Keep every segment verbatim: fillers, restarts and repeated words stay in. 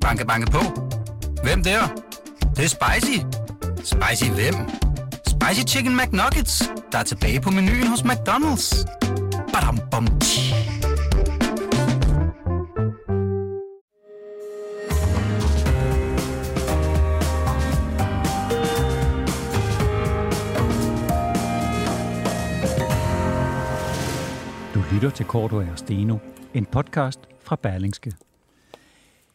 Banke, banke på. Hvem der? Det, det er spicy. Spicy hvem? Spicy Chicken McNuggets, der er tilbage på menuen hos McDonald's. Badum, bom, lytter til Korto og Steno, en podcast fra Berlingske.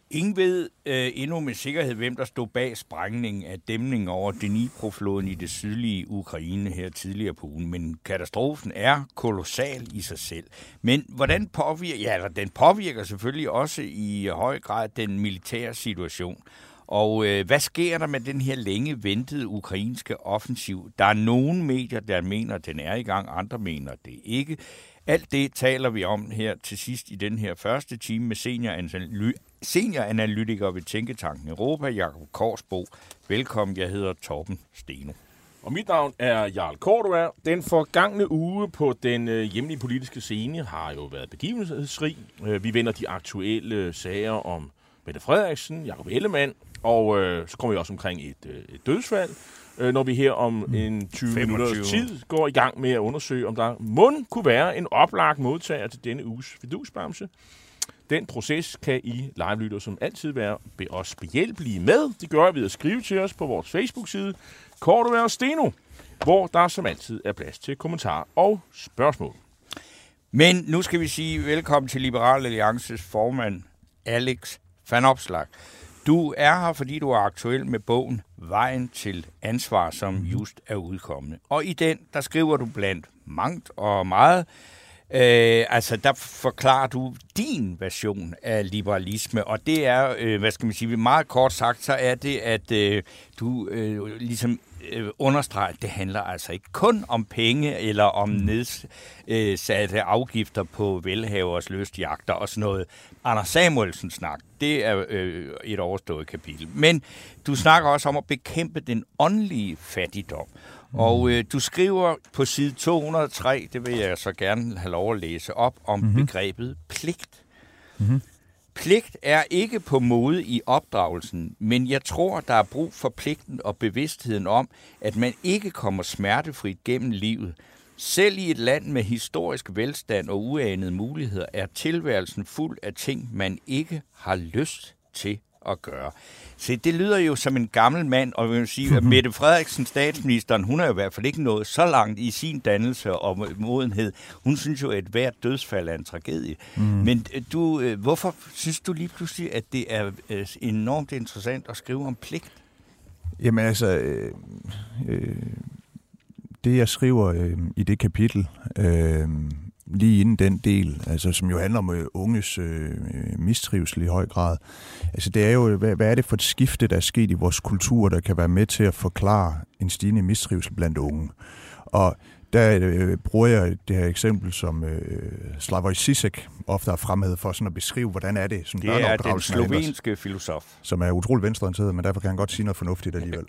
Ingen ved øh, endnu med sikkerhed, hvem der stod bag sprængningen af dæmningen over Dnepr-floden i det sydlige Ukraine her tidligere på ugen, men katastrofen er kolossal i sig selv. Men hvordan påvirker, ja, den påvirker selvfølgelig også i høj grad den militære situation. Og øh, hvad sker der med den her længe ventede ukrainske offensiv? Der er nogle medier, der mener, den er i gang, andre mener det ikke. Alt det taler vi om her til sidst i den her første time med senioranalytiker ved Tænketanken Europa, Jakob Kaarsbo. Velkommen, jeg hedder Torben Steno. Og mit navn er Jarl Cordua. Den forgangne uge på den hjemlige politiske scene har jo været begivenhedsrig. Vi vender de aktuelle sager om Mette Frederiksen, Jakob Ellemann, og øh, så kommer vi også omkring et, øh, et dødsfald, øh, når vi her om en tyve minutters tid går i gang med at undersøge, om der mon kunne være en oplagt modtager til denne uges fidusbamse. Den proces kan I livelytter som altid være be os behjælpelige med. Det gør vi ved at skrive til os på vores Facebook-side, Korto og Steno, hvor der som altid er plads til kommentarer og spørgsmål. Men nu skal vi sige velkommen til Liberal Alliances formand, Alex Vanopslagh. Du er her, fordi du er aktuel med bogen Vejen til Ansvar, som just er udkommende. Og i den, der skriver du blandt mangt og meget. Øh, altså, der forklarer du din version af liberalisme. Og det er, øh, hvad skal man sige, meget kort sagt, så er det, at øh, du øh, ligesom øh, understreger, at det handler altså ikke kun om penge eller om nedsatte afgifter på velhavers lystjagter og sådan noget. Anders Samuelsen snak. Det er øh, et overstået kapitel. Men du snakker også om at bekæmpe den åndelige fattigdom. Og øh, du skriver på side to hundrede og tre, det vil jeg så gerne have lov at læse op, om mm-hmm. begrebet pligt. Mm-hmm. Pligt er ikke på mode i opdragelsen, men jeg tror, der er brug for pligten og bevidstheden om, at man ikke kommer smertefrit gennem livet. Selv i et land med historisk velstand og uanede muligheder, er tilværelsen fuld af ting, man ikke har lyst til at gøre. Se, det lyder jo som en gammel mand, og vil sige, at Mette Frederiksen, statsministeren, hun har i hvert fald ikke nået så langt i sin dannelse og modenhed. Hun synes jo, at hvert dødsfald er en tragedie. Mm. Men du, hvorfor synes du lige pludselig, at det er enormt interessant at skrive om pligt? Jamen altså, øh, øh, det jeg skriver øh, i det kapitel, øh, lige inden den del, altså, som jo handler om uh, unges uh, mistrivsel i høj grad. Altså, det er jo, hvad, hvad er det for et skifte, der er sket i vores kultur, der kan være med til at forklare en stigende mistrivsel blandt unge. Og der uh, bruger jeg det her eksempel, som uh, Slavoj Zizek ofte har fremhævet for sådan at beskrive, hvordan er det, som børneopdragelsen er. Det er den slovenske filosof. Som er utrolig venstreorienteret, men derfor kan han godt sige noget fornuftigt alligevel.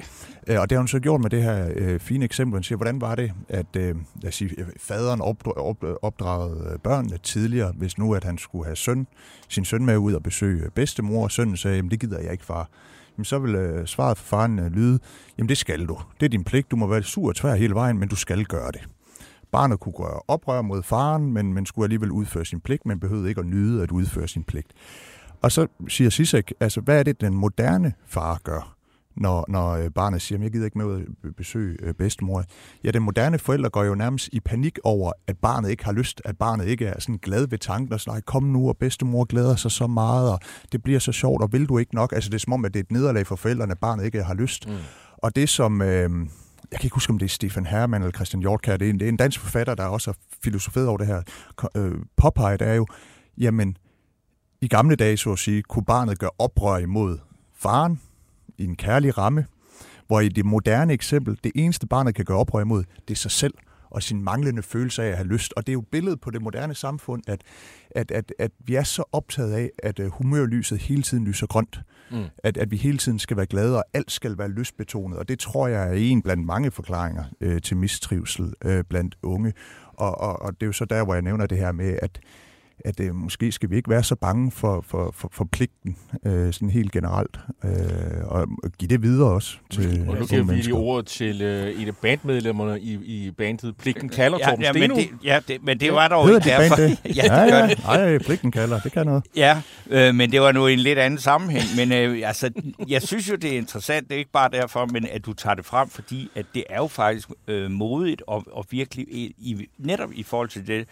uh, og det har hun så gjort med det her uh, fine eksempel, hvor han siger, hvordan var det, at uh, lad os sige, faderen opdra- op- opdragede børnene tidligere, hvis nu at han skulle have søn, sin søn med ud og besøge bedstemor, og sønnen sagde, jamen det gider jeg ikke, far. Jamen, så vil øh, svaret fra faren øh, lyde, jamen det skal du. Det er din pligt. Du må være sur og tvær hele vejen, men du skal gøre det. Barnet kunne gøre oprør mod faren, men man skulle alligevel udføre sin pligt, men behøvede ikke at nyde at udføre sin pligt. Og så siger Zizek, altså hvad er det, den moderne far gør? Når, når barnet siger, jeg gider ikke med at besøge bedstemor. Ja, den moderne forælder går jo nærmest i panik over, at barnet ikke har lyst, at barnet ikke er sådan glad ved tanken, og sådan, kom nu, og bedstemor glæder sig så meget, og det bliver så sjovt, og vil du ikke nok? Altså, det er som om, at det er et nederlag for forældrene, at barnet ikke har lyst. Mm. Og det som, øh, jeg kan ikke huske, om det er Stefan Hermann eller Christian Hjortkær, det er en, det er en dansk forfatter, der også har filosoferet over det her, øh, påpeget er jo, jamen, i gamle dage, så at sige, kunne barnet gøre oprør imod faren, i en kærlig ramme, hvor i det moderne eksempel, det eneste barnet kan gøre oprør imod, det er sig selv og sin manglende følelse af at have lyst. Og det er jo billedet på det moderne samfund, at, at, at, at vi er så optaget af, at humørlyset hele tiden lyser grønt. Mm. At, at vi hele tiden skal være glade, og alt skal være lystbetonet. Og det tror jeg er en blandt mange forklaringer øh, til mistrivsel øh, blandt unge. Og, og, og det er jo så der, hvor jeg nævner det her med, at at øh, måske skal vi ikke være så bange for, for, for, for pligten, øh, sådan helt generelt, øh, og give det videre også til og nu giver vi lige ordet til øh, en af bandmedlemmerne i, i bandet Pligten Kalder, ja, Torben ja, Steno. Men det, ja, det, men det var dog ikke derfor. Det? ja, ja, ja. Ej, Pligten Kalder, det kan noget. Ja, øh, men det var nu en lidt anden sammenhæng, men øh, altså, jeg synes jo, det er interessant, det er ikke bare derfor, men at du tager det frem, fordi at det er jo faktisk øh, modigt og, og virkelig, i, netop i forhold til det,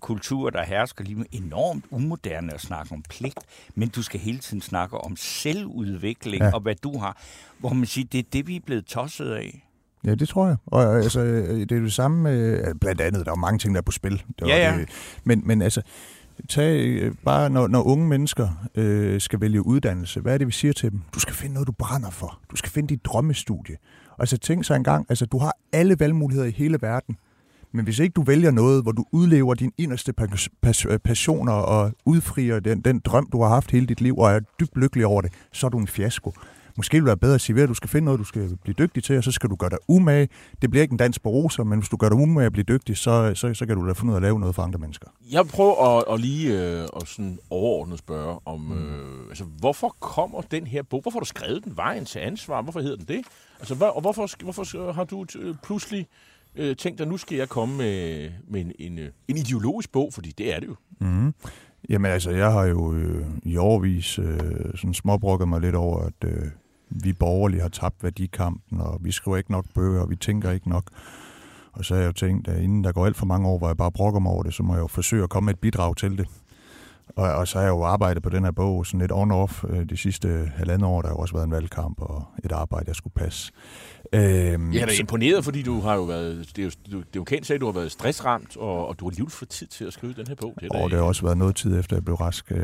kulturer, der hersker lige med enormt umoderne at snakke om pligt, men du skal hele tiden snakke om selvudvikling ja. Og hvad du har, hvor man siger, det er det, vi er blevet tosset af. Ja, det tror jeg. Og altså, det er det samme med, blandt andet, der er mange ting, der er på spil. Det ja, ja. Det. Men, men altså, tag bare, når, når unge mennesker øh, skal vælge uddannelse, hvad er det, vi siger til dem? Du skal finde noget, du brænder for. Du skal finde dit drømmestudie. Altså, tænk så engang, altså, du har alle valgmuligheder i hele verden. Men hvis ikke du vælger noget, hvor du udlever dine inderste passioner og udfrier den, den drøm, du har haft hele dit liv, og er dybt lykkelig over det, så er du en fiasko. Måske vil det være bedre at sige, at du skal finde noget, du skal blive dygtig til, og så skal du gøre dig umage. Det bliver ikke en dans på roser, men hvis du gør dig umage og bliver dygtig, så, så, så kan du da finde ud af at lave noget for andre mennesker. Jeg prøver at, at lige øh, at sådan overordnet spørge om, mm. øh, altså, hvorfor kommer den her bog? Hvorfor har du skrevet den, Vejen til Ansvar? Hvorfor hedder den det? Altså, hvor, og hvorfor, hvorfor har du øh, pludselig... Øh, tænk dig, nu skal jeg komme med, med en, en, en ideologisk bog, fordi det er det jo. Mm-hmm. Jamen altså, jeg har jo øh, i årvis øh, sådan småbrokket mig lidt over, at øh, vi borgerlige har tabt værdikampen, og vi skriver ikke nok bøger, og vi tænker ikke nok. Og så har jeg jo tænkt, at inden der går alt for mange år, hvor jeg bare brokker mig over det, så må jeg jo forsøge at komme med et bidrag til det. Og, og så har jeg jo arbejdet på den her bog sådan lidt on-off øh, de sidste halvandet år. Der har jo også været en valgkamp og et arbejde, jeg skulle passe. Øhm, jeg er da imponeret, fordi du har jo været, det er jo, det er jo kendt, at du har været stressramt, og, og du har livet for tid til at skrive den her bog. Det og det har også været noget tid efter, jeg blev rask. Øh,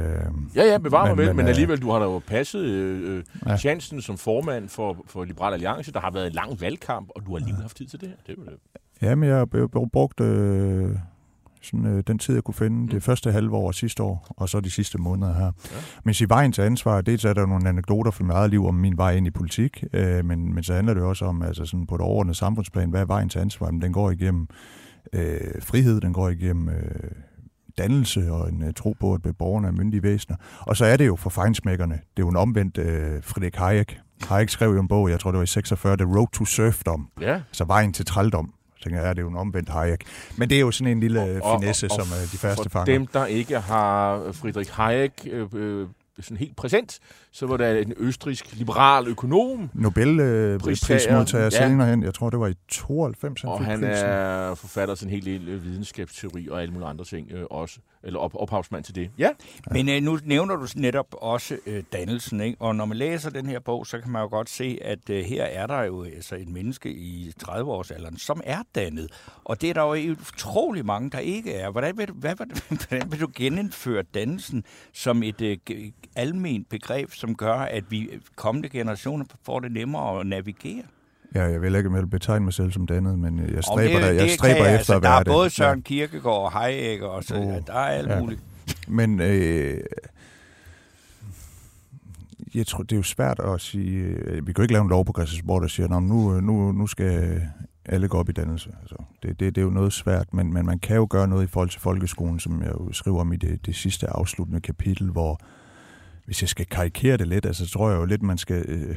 ja, ja, bevar mig men, vel, men, men alligevel, du har da jo passet øh, ja. chancen som formand for, for Liberal Alliance. Der har været en lang valgkamp, og du har lige ja. haft tid til det her. Det er jo det. Jamen, jeg har brugt... Øh, Sådan, øh, den tid, jeg kunne finde, det første halve år sidste år, og så de sidste måneder her. Ja. Men i Vejen til Ansvar, det er der nogle anekdoter fra mit eget liv om min vej ind i politik, øh, men, men så handler det også om, altså sådan på et overordnet samfundsplan, hvad er vejen til ansvar? Men den går igennem øh, frihed, den går igennem øh, dannelse og en øh, tro på, at borgerne er myndige væsener. Og så er det jo for fejnsmækkerne, det er jo en omvendt øh, Friedrich Hayek. Hayek skrev jo en bog, jeg tror det var i seksogfyrre, The Road to Serfdom, ja. Så vejen til trældom. Så er det jo en omvendt Hayek. Men det er jo sådan en lille og, og, finesse, og, og, som de færreste fanger. For dem, der ikke har Friedrich Hayek øh, sådan helt præsent, så var der en østrigsk liberal økonom. Nobelprismodtager øh, senere hen. Jeg tror, det var i tooghalvfems. Og han er forfatter til en hel del videnskabsteori og alle mulige andre ting øh, også. Eller op, ophavsmand til det. Ja, men øh, nu nævner du netop også øh, dannelsen, ikke? Og når man læser den her bog, så kan man jo godt se, at øh, her er der jo altså et menneske i tredive-årsalderen, som er dannet. Og det er der jo utrolig mange, der ikke er. Hvordan vil, hvad, hvordan vil du genindføre dannelsen som et øh, alment begreb, som gør, at vi kommende generationer får det nemmere at navigere? Ja, jeg vil ikke betegne mig selv som dannet, men jeg stræber, det, der, jeg stræber jeg, efter altså, at være det. Der er både Søren Kierkegaard og Hayek, og så, oh, ja, der er alt ja. muligt. Men øh, jeg tror, det er jo svært at sige... Vi kan jo ikke lave en lov på Christiansborg, der siger, nu, nu, nu skal alle gå op i dannelse. Altså, det, det, det er jo noget svært, men, men man kan jo gøre noget i forhold til folkeskolen, som jeg jo skriver om i det, det sidste afsluttende kapitel, hvor, hvis jeg skal karikere det lidt, altså, så tror jeg jo lidt, man skal... Øh,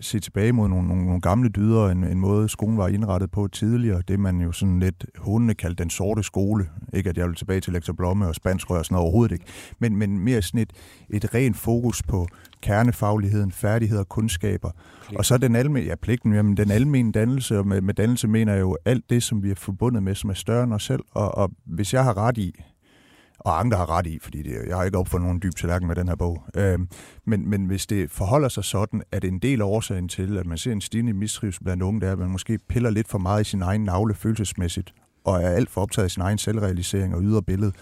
se tilbage mod nogle, nogle, nogle gamle dyder, en, en måde skolen var indrettet på tidligere. Det man jo sådan lidt hundene kaldte den sorte skole. Ikke at jeg vil tilbage til Lektor Blomme og spanskrør og sådan noget, overhovedet ikke. Men, men mere sådan et, et rent fokus på kernefagligheden, færdigheder og kundskaber. Pligt. Og så den almene, ja, pligten, jamen, den almene dannelse, og med, med dannelse mener jeg jo alt det, som vi er forbundet med, som er større end os selv. Og, og hvis jeg har ret i, og andre har ret i, fordi det, jeg har ikke opfundet nogen dyb tallerken med den her bog. Øhm, men, men hvis det forholder sig sådan, at en del af årsagen til, at man ser en stigende mistrivsel blandt unge, der er, at man måske piller lidt for meget i sin egen navle følelsesmæssigt, og er alt for optaget af sin egen selvrealisering og ydre billede,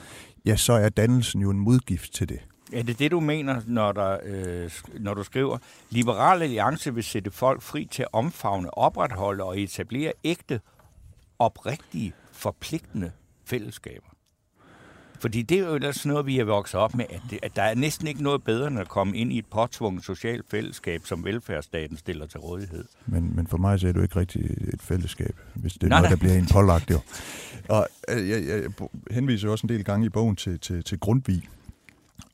ja, så er dannelsen jo en modgift til det. Er det det, du mener, når, der, øh, når du skriver, Liberal Alliance vil sætte folk fri til at omfavne, opretholde og etablere ægte, oprigtige, forpligtende fællesskaber? Fordi det er jo ellers noget, vi er vokset op med, at, det, at der er næsten ikke noget bedre, end at komme ind i et påtvunget socialt fællesskab, som velfærdsstaten stiller til rådighed. Men, men for mig så er det jo ikke rigtig et fællesskab, hvis det er Nå, noget, der nej. bliver en pålagt. Jo. Og jeg, jeg, jeg henviser også en del gange i bogen til, til, til Grundtvig,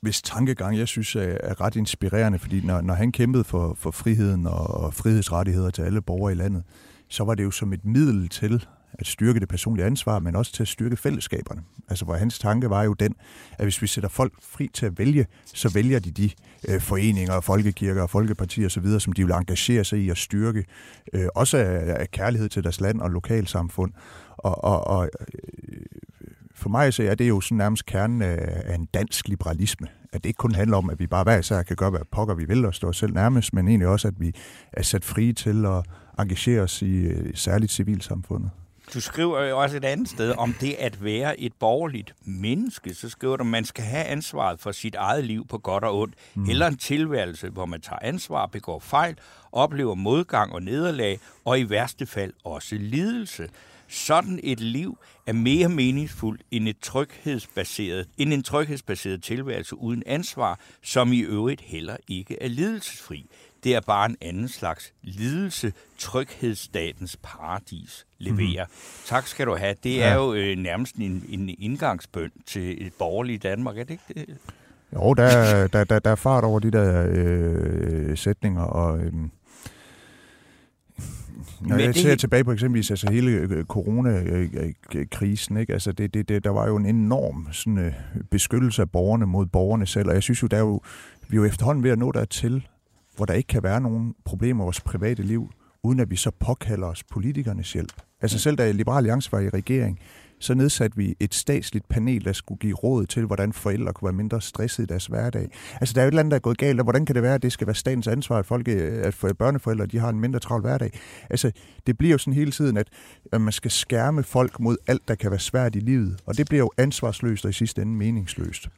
hvis tankegang, jeg synes, er ret inspirerende, fordi når, når han kæmpede for, for friheden og, og frihedsrettigheder til alle borgere i landet, så var det jo som et middel til at styrke det personlige ansvar, men også til at styrke fællesskaberne. Altså, hvor hans tanke var jo den, at hvis vi sætter folk fri til at vælge, så vælger de de øh, foreninger, folkekirker og folkepartier osv., som de vil engagere sig i og styrke, øh, også af, af kærlighed til deres land og lokalsamfund. Og, og, og øh, for mig så er det jo sådan nærmest kernen af, af en dansk liberalisme. At det ikke kun handler om, at vi bare hver især kan gøre, hvad pokker vi vil og stå selv nærmest, men egentlig også, at vi er sat frie til at engagere os i øh, særligt civilsamfundet. Du skriver jo også et andet sted om det at være et borgerligt menneske. Så skriver du, at man skal have ansvaret for sit eget liv på godt og ondt, mm. eller en tilværelse, hvor man tager ansvar, begår fejl, oplever modgang og nederlag, og i værste fald også lidelse. Sådan et liv er mere meningsfuldt end, et tryghedsbaseret, end en tryghedsbaseret tilværelse uden ansvar, som i øvrigt heller ikke er lidelsesfri. Det er bare en anden slags lidelse, tryghedsstatens paradis leverer. Mm. Tak skal du have. Det er ja. jo øh, nærmest en, en indgangsbøn til et borgerligt Danmark, er det ikke det? Jo, der er, der, der, der er fart over de der øh, sætninger, og øh, når jeg ser tilbage på eksempelvis altså hele coronakrisen, ikke? Altså det, det, det, der var jo en enorm sådan, øh, beskyttelse af borgerne mod borgerne selv, og jeg synes jo, der er jo, vi er jo efterhånden ved at nå dertil, hvor der ikke kan være nogen problemer i vores private liv, uden at vi så påkalder os politikernes hjælp. Altså selv da Liberal Alliance var i regering, så nedsatte vi et statsligt panel, der skulle give råd til, hvordan forældre kunne være mindre stressede i deres hverdag. Altså der er jo et eller andet, der er gået galt, og hvordan kan det være, at det skal være statens ansvar, at, folk, at børneforældre de har en mindre travl hverdag? Altså det bliver jo sådan hele tiden, at man skal skærme folk mod alt, der kan være svært i livet, og det bliver jo ansvarsløst og i sidste ende meningsløst.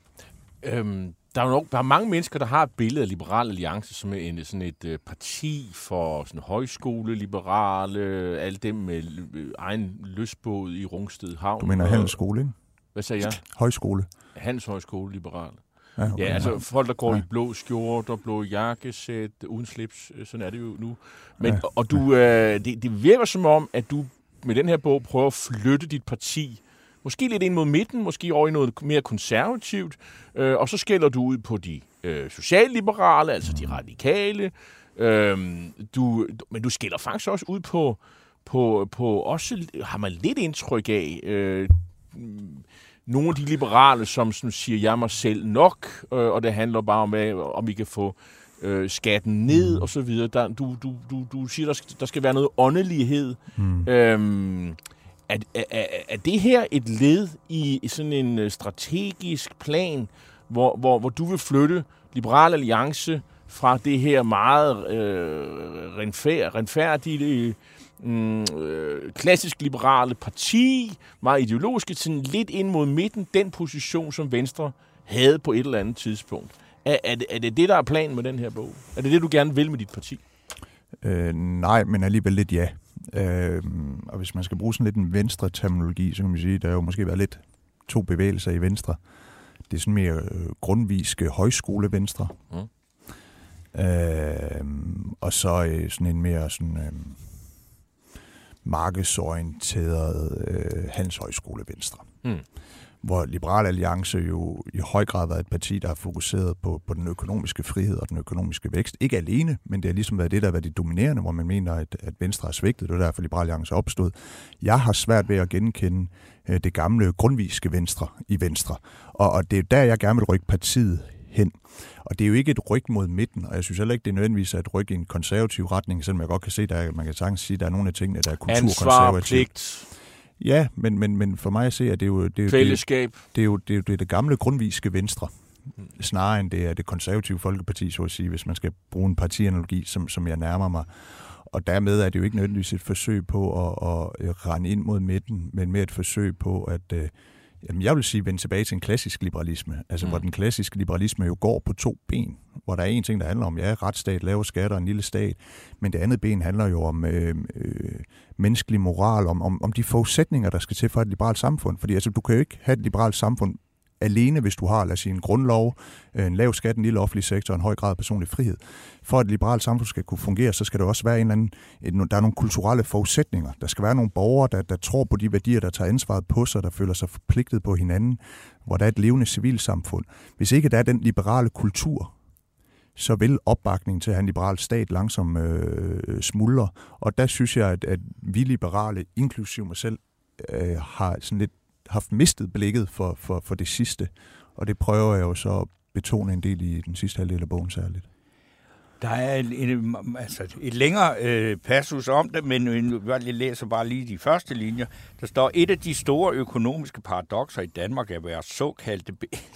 Øhm, der, er nogle, der er mange mennesker, der har et billede af Liberal Alliance som en, sådan et øh, parti for sådan højskoleliberale, alle dem med øh, egen løsbåd i Rungsted Havn. Du mener handelsskole, ikke? Hvad sagde jeg? Højskole. Handelshøjskole-liberale. Ja, okay. Ja, altså folk, der går ja. i blå skjorter, blå jakkesæt, uden slips, sådan er det jo nu. Men, ja. Og du, øh, det, det virker som om, at du med den her bog prøver at flytte dit parti måske lidt ind mod midten, måske over i noget mere konservativt, øh, og så skælder du ud på de øh, socialliberale, altså de radikale. Øh, du, men du skælder faktisk også ud på, på, på også har man lidt indtryk af, øh, nogle af de liberale, som, som siger, jeg er mig selv nok, øh, og det handler bare om, om vi kan få Øh, skatten ned og så videre. Der, du, du, du, du siger, der skal, der skal være noget åndelighed. Mm. Øh, Er, er, er det her et led i sådan en strategisk plan, hvor, hvor, hvor du vil flytte Liberal Alliance fra det her meget øh, renfærd, renfærdige, øh, klassisk liberale parti, meget ideologisk, sådan lidt ind mod midten, den position, som Venstre havde på et eller andet tidspunkt? Er, er, det, er det det, der er planen med den her bog? Er det det, du gerne vil med dit parti? Øh, nej, men alligevel lidt ja. Øh, og hvis man skal bruge sådan lidt en venstre-terminologi, så kan man sige, at der har jo måske været lidt to bevægelser i Venstre. Det er sådan mere øh, grundviske højskole-venstre. Mm. Øh, og så øh, sådan en mere sådan, øh, markedsorienteret øh, handelshøjskole-venstre. Mm. Hvor Liberal Alliance jo i høj grad har været et parti, der har fokuseret på, på den økonomiske frihed og den økonomiske vækst. Ikke alene, men det har ligesom været det, der har været det dominerende, hvor man mener, at, at Venstre har svigtet. Det er derfor, Liberal Alliance opstod. Jeg har svært ved at genkende øh, det gamle grundviske Venstre i Venstre. Og, og det er der, jeg gerne vil rykke partiet hen. Og det er jo ikke et ryg mod midten, og jeg synes heller ikke, det er nødvendigvis at rykke i en konservativ retning, selvom jeg godt kan se, at man kan sagtens sige, at der er nogle af tingene, der er kulturkonservative. Ja, men, men, men for mig at se, at det er jo det, fællesskab. Det, det, er jo, det, er jo, det er det gamle grundviske Venstre, snarere end det er det konservative Folkeparti, så at sige, hvis man skal bruge en partianalogi, som, som jeg nærmer mig. Og dermed er det jo ikke nødvendigvis et forsøg på at, at rende ind mod midten, men mere et forsøg på at, øh, jamen jeg vil sige, vende tilbage til en klassisk liberalisme, altså mm. hvor den klassiske liberalisme jo går på to ben, hvor der er en ting, der handler om, ja, retsstat, lave skatter, en lille stat, men det andet ben handler jo om øh, øh, menneskelig moral, om, om, om de forudsætninger, der skal til for et liberalt samfund, fordi altså, du kan jo ikke have et liberalt samfund alene hvis du har, lad os sige, en grundlov, en lav skat, en lille offentlig sektor, en høj grad af personlig frihed. For at et liberalt samfund skal kunne fungere, så skal der også være en eller anden, der er nogle kulturelle forudsætninger. Der skal være nogle borgere, der, der tror på de værdier, der tager ansvaret på sig, der føler sig forpligtet på hinanden, hvor der er et levende civilsamfund. Hvis ikke der er den liberale kultur, så vil opbakningen til at have en liberal stat langsomt øh, smuldre. Og der synes jeg, at, at vi liberale, inklusive mig selv, øh, har sådan lidt haft mistet blikket for, for, for det sidste. Og det prøver jeg jo så at betone en del i den sidste halvdel af bogen særligt. Der er et, et, altså et længere øh, passus om det, men jeg læser bare lige de første linjer. Der står, et af de store økonomiske paradokser i Danmark er at være såkaldt,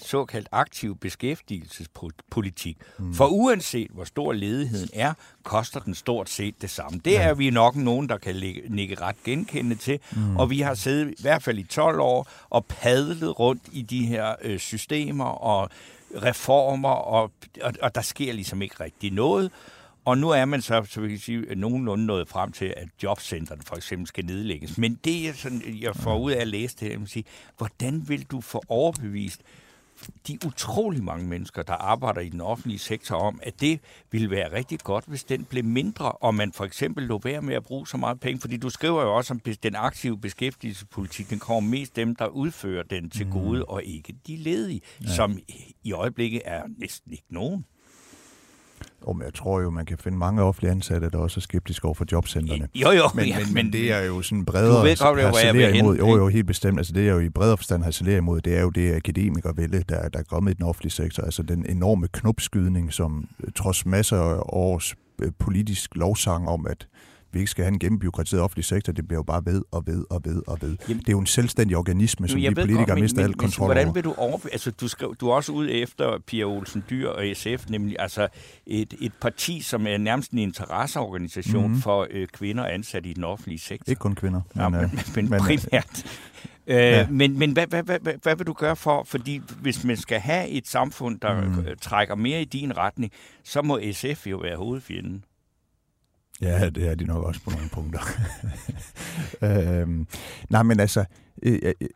såkaldt aktiv beskæftigelsespolitik. Mm. For uanset hvor stor ledigheden er, koster den stort set det samme. Det er ja. vi nok nogen, der kan lægge, nikke ret genkendende til, mm. og vi har siddet i hvert fald i tolv år og padlet rundt i de her øh, systemer og reformer, og, og, og der sker ligesom ikke rigtig noget. Og nu er man så, så vi kan sige, nogenlunde nået frem til, at jobcentrene for eksempel skal nedlægges. Men det, er sådan, jeg får ud af at læse det, at sige, hvordan vil du få overbevist de utrolig mange mennesker, der arbejder i den offentlige sektor, om, at det ville være rigtig godt, hvis den blev mindre, og man for eksempel lå være med at bruge så meget penge, fordi du skriver jo også om den aktive beskæftigelsespolitik, den kommer mest dem, der udfører den til gode, mm. og ikke de ledige, ja. som i øjeblikket er næsten ikke nogen. Oh, men jeg tror jo, man kan finde mange offentlige ansatte, der også er skeptiske over for jobcentrene. Jo, jo. Men, ja, men, men det er jo sådan bredere... Du ved godt, hvor jeg vil hen. Jo, jo, helt bestemt. Altså det, jeg jo i bredere forstand harcelerer imod, det er jo det akademikervælde, der, der er kommet i den offentlige sektor. Altså den enorme knopskydning, som trods masser af års politisk lovsang om, at vi ikke skal have en gennembureaukratiseret offentlig sektor, det bliver jo bare ved og ved og ved og ved. Jamen, det er jo en selvstændig organisme, som vi politikere godt, men, mister men, alt kontrol men, hvordan over. Vil du over... Altså, du, skrev, du er også ude efter Pia Olsen Dyhr og S F, nemlig altså et, et parti, som er nærmest en interesseorganisation mm-hmm. for øh, kvinder ansat i den offentlige sektor. Ikke kun kvinder. Men, ja, men, øh, men, men primært. Øh, ja. Men, men hvad, hvad, hvad, hvad, hvad vil du gøre for? Fordi hvis man skal have et samfund, der mm. trækker mere i din retning, så må S F jo være hovedfjenden. Ja, det er de nok også på nogle punkter. øhm, nej, men altså, øh, øh,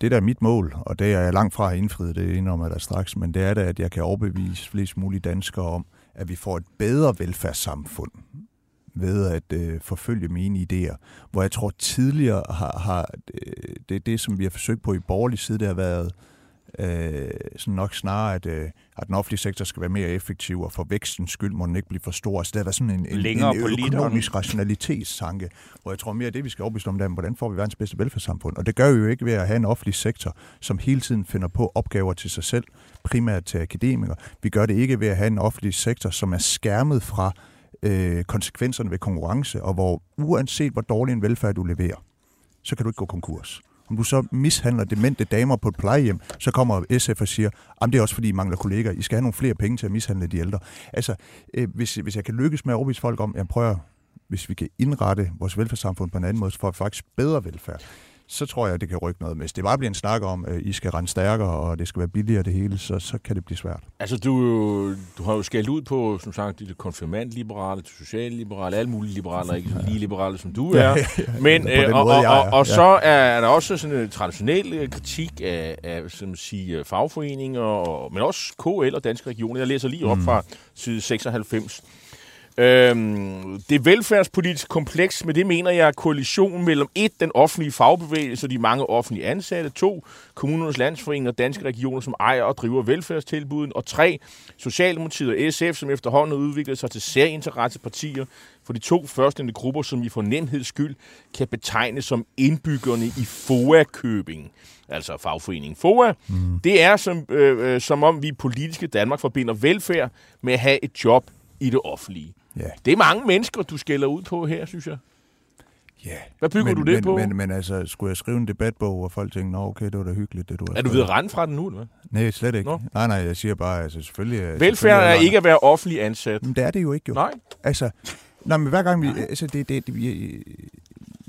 det der er mit mål, og det er jeg langt fra at indfriet, det indrømmer jeg da straks, men det er da, at jeg kan overbevise flest mulige danskere om, at vi får et bedre velfærdssamfund ved at øh, forfølge mine idéer, hvor jeg tror tidligere har, har det er det, som vi har forsøgt på i borgerlig side, det har været Øh, sådan nok snarere, at, øh, at den offentlige sektor skal være mere effektiv, og for vækstens skyld må den ikke blive for stor. Altså, der er sådan en, en, en økonomisk rationalitetstanke, hvor jeg tror mere, at det, vi skal overbevise om, det er, hvordan får vi verdens bedste velfærdssamfund? Og det gør vi jo ikke ved at have en offentlig sektor, som hele tiden finder på opgaver til sig selv, primært til akademikere. Vi gør det ikke ved at have en offentlig sektor, som er skærmet fra øh, konsekvenserne ved konkurrence, og hvor uanset hvor dårlig en velfærd du leverer, så kan du ikke gå konkurs. Om du så mishandler demente damer på et plejehjem, så kommer S F og siger, at det er også fordi, I mangler kolleger. I skal have nogle flere penge til at mishandle de ældre. Altså, øh, hvis, hvis jeg kan lykkes med at overbevise folk om, at prøver, hvis vi kan indrette vores velfærdssamfund på en anden måde, så får vi faktisk bedre velfærd, så tror jeg, at det kan rykke noget med. Det bare bliver en snak om, at I skal rende stærkere, og det skal være billigere det hele, så, så kan det blive svært. Altså, du, du har jo skældt ud på, som sagt, de konfirmandliberale, de socialliberale, alle mulige liberaler, ikke lige liberale, som du er. Ja, ja, ja. Men, øh, måde, og, og, og, og ja. så er der også sådan en traditionel kritik af, af som siger, fagforeninger, og, men også K L og Danske Regioner. Jeg læser lige op mm. fra side seksoghalvfems. Det velfærdspolitiske kompleks, men det mener jeg er koalitionen mellem et den offentlige fagbevægelse og de mange offentlige ansatte, to kommunernes landsforening og Danske Regioner, som ejer og driver velfærdstilbuden, og tre Socialdemokratiet og S F, som efterhånden udvikler sig til særinteressepartier for de to første grupper, som i fornemheds skyld kan betegnes som indbyggerne i F O A-Købing, altså fagforeningen F O A. Mm. Det er som, øh, som om vi politiske Danmark forbinder velfærd med at have et job i det offentlige. Ja. Det er mange mennesker, du skælder ud på her, synes jeg. Ja. Hvad bygger men, du det men, på? Men, men altså, skulle jeg skrive en debatbog, hvor folk tænker, nå okay, det var da hyggeligt, det du har. Er du ved at rende fra den nu, eller hvad? Nej, slet ikke. Nå? Nej, nej, jeg siger bare, altså selvfølgelig... Velfærd selvfølgelig, er ikke at være offentlig ansat. Men det er det jo ikke, jo. Nej. Altså, nej, men hver gang vi... Altså, det, det, det, vi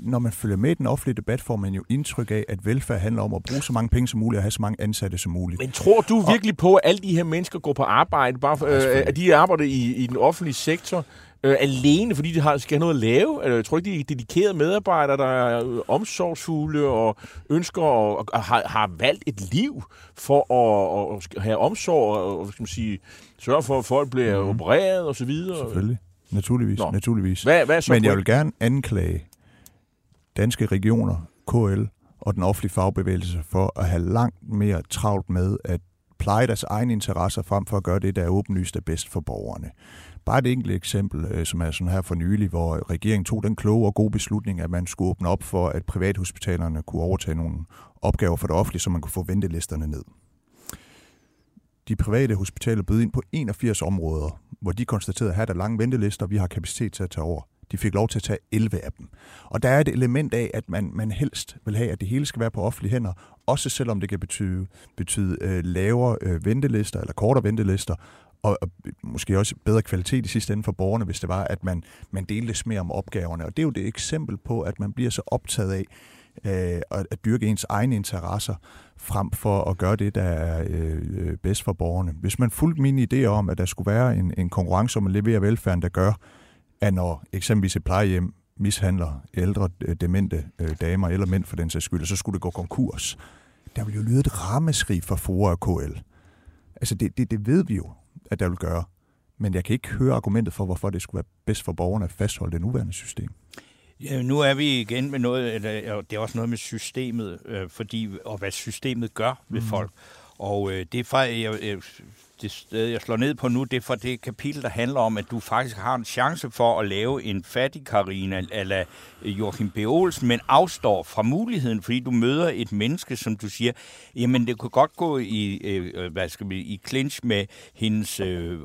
når man følger med i den offentlige debat, får man jo indtryk af, at velfærd handler om at bruge så mange penge som muligt og have så mange ansatte som muligt. Men tror du og... virkelig på, at alle de her mennesker går på arbejde, bare for, øh, at de arbejder i, i den offentlige sektor, øh, alene, fordi de har, skal have noget at lave? Jeg tror ikke, de er dedikerede medarbejdere, der er omsorgsfulde og ønsker og, og, og har, har valgt et liv for at og have omsorg og, og skal man sige, sørge for, at folk bliver mm-hmm. opereret og så videre. Selvfølgelig. Naturligvis. Nå. Naturligvis. Hvad, hvad så? Men jeg vil gerne anklage Danske Regioner, K L og den offentlige fagbevægelse for at have langt mere travlt med at pleje deres egne interesser frem for at gøre det, der er åbenlyst er bedst for borgerne. Bare et enkelt eksempel, som er sådan her for nylig, hvor regeringen tog den kloge og gode beslutning, at man skulle åbne op for, at privathospitalerne kunne overtage nogle opgaver for det offentlige, så man kunne få ventelisterne ned. De private hospitaler bød ind på enogfirs områder, hvor de konstaterede, at her er der lange ventelister, og vi har kapacitet til at tage over. De fik lov til at tage elleve af dem. Og der er et element af, at man, man helst vil have, at det hele skal være på offentlige hænder, også selvom det kan betyde, betyde øh, lavere øh, ventelister eller kortere ventelister, og, og måske også bedre kvalitet i sidste ende for borgerne, hvis det var, at man, man deltes mere om opgaverne. Og det er jo det eksempel på, at man bliver så optaget af, at dyrke ens egne interesser frem for at gøre det, der er øh, bedst for borgerne. Hvis man fulgte mine idéer om, at der skulle være en, en konkurrence om at levere velfærden, der gør, at når eksempelvis et plejehjem mishandler ældre, demente øh, damer eller mænd for den sags skyld, så skulle det gå konkurs. Der vil jo lyde et ramaskrig fra FOA og K L. Altså det, det, det ved vi jo, at der vil gøre. Men jeg kan ikke høre argumentet for, hvorfor det skulle være bedst for borgerne at fastholde det nuværende system. Ja, nu er vi igen med noget, eller, og det er også noget med systemet, øh, fordi, og hvad systemet gør ved mm. folk. Og øh, det er fra, jeg, det sted, jeg slår ned på nu, det er fra det kapitel, der handler om, at du faktisk har en chance for at lave en fattig Karina eller Joachim B. Olsen, men afstår fra muligheden, fordi du møder et menneske, som du siger, jamen det kunne godt gå i, øh, hvad skal vi, i clinch med hendes øh,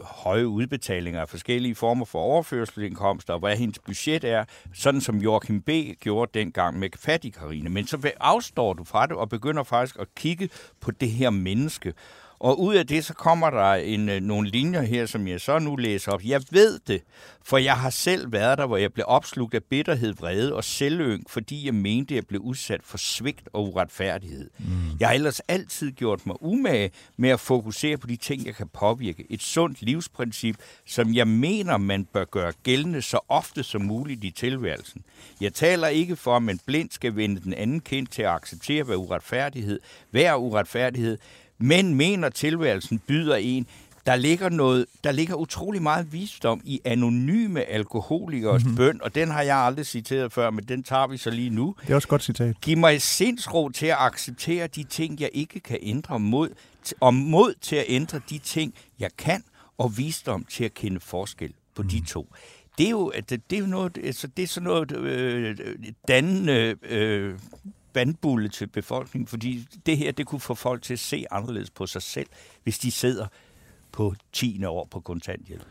høje udbetalinger af forskellige former for overførselsindkomster, og hvad hendes budget er, sådan som Joachim B. gjorde dengang med fattig Karina. Men så afstår du fra det og begynder faktisk at kigge på det her menneske. Og ud af det, så kommer der en, nogle linjer her, som jeg så nu læser op. Jeg ved det, for jeg har selv været der, hvor jeg blev opslugt af bitterhed, vrede og selvynk, fordi jeg mente, jeg blev udsat for svigt og uretfærdighed. Mm. Jeg har ellers altid gjort mig umage med at fokusere på de ting, jeg kan påvirke. Et sundt livsprincip, som jeg mener, man bør gøre gældende så ofte som muligt i tilværelsen. Jeg taler ikke for, at man blindt skal vende den anden kind til at acceptere, hvad uretfærdighed, hver uretfærdighed, men mener tilværelsen byder en, der ligger noget, der ligger utrolig meget visdom i anonyme alkoholikers mm-hmm. bøn, og den har jeg aldrig citeret før, men den tager vi så lige nu. Det er også godt citat. Giv mig sindsro til at acceptere de ting, jeg ikke kan ændre mod, og mod til at ændre de ting, jeg kan, og visdom til at kende forskel på mm. de to. Det er jo, det er jo noget, altså det er sådan noget øh, dannende... Øh, bandbulle til befolkningen, fordi det her, det kunne få folk til at se anderledes på sig selv, hvis de sidder på tiende år på kontanthjælp.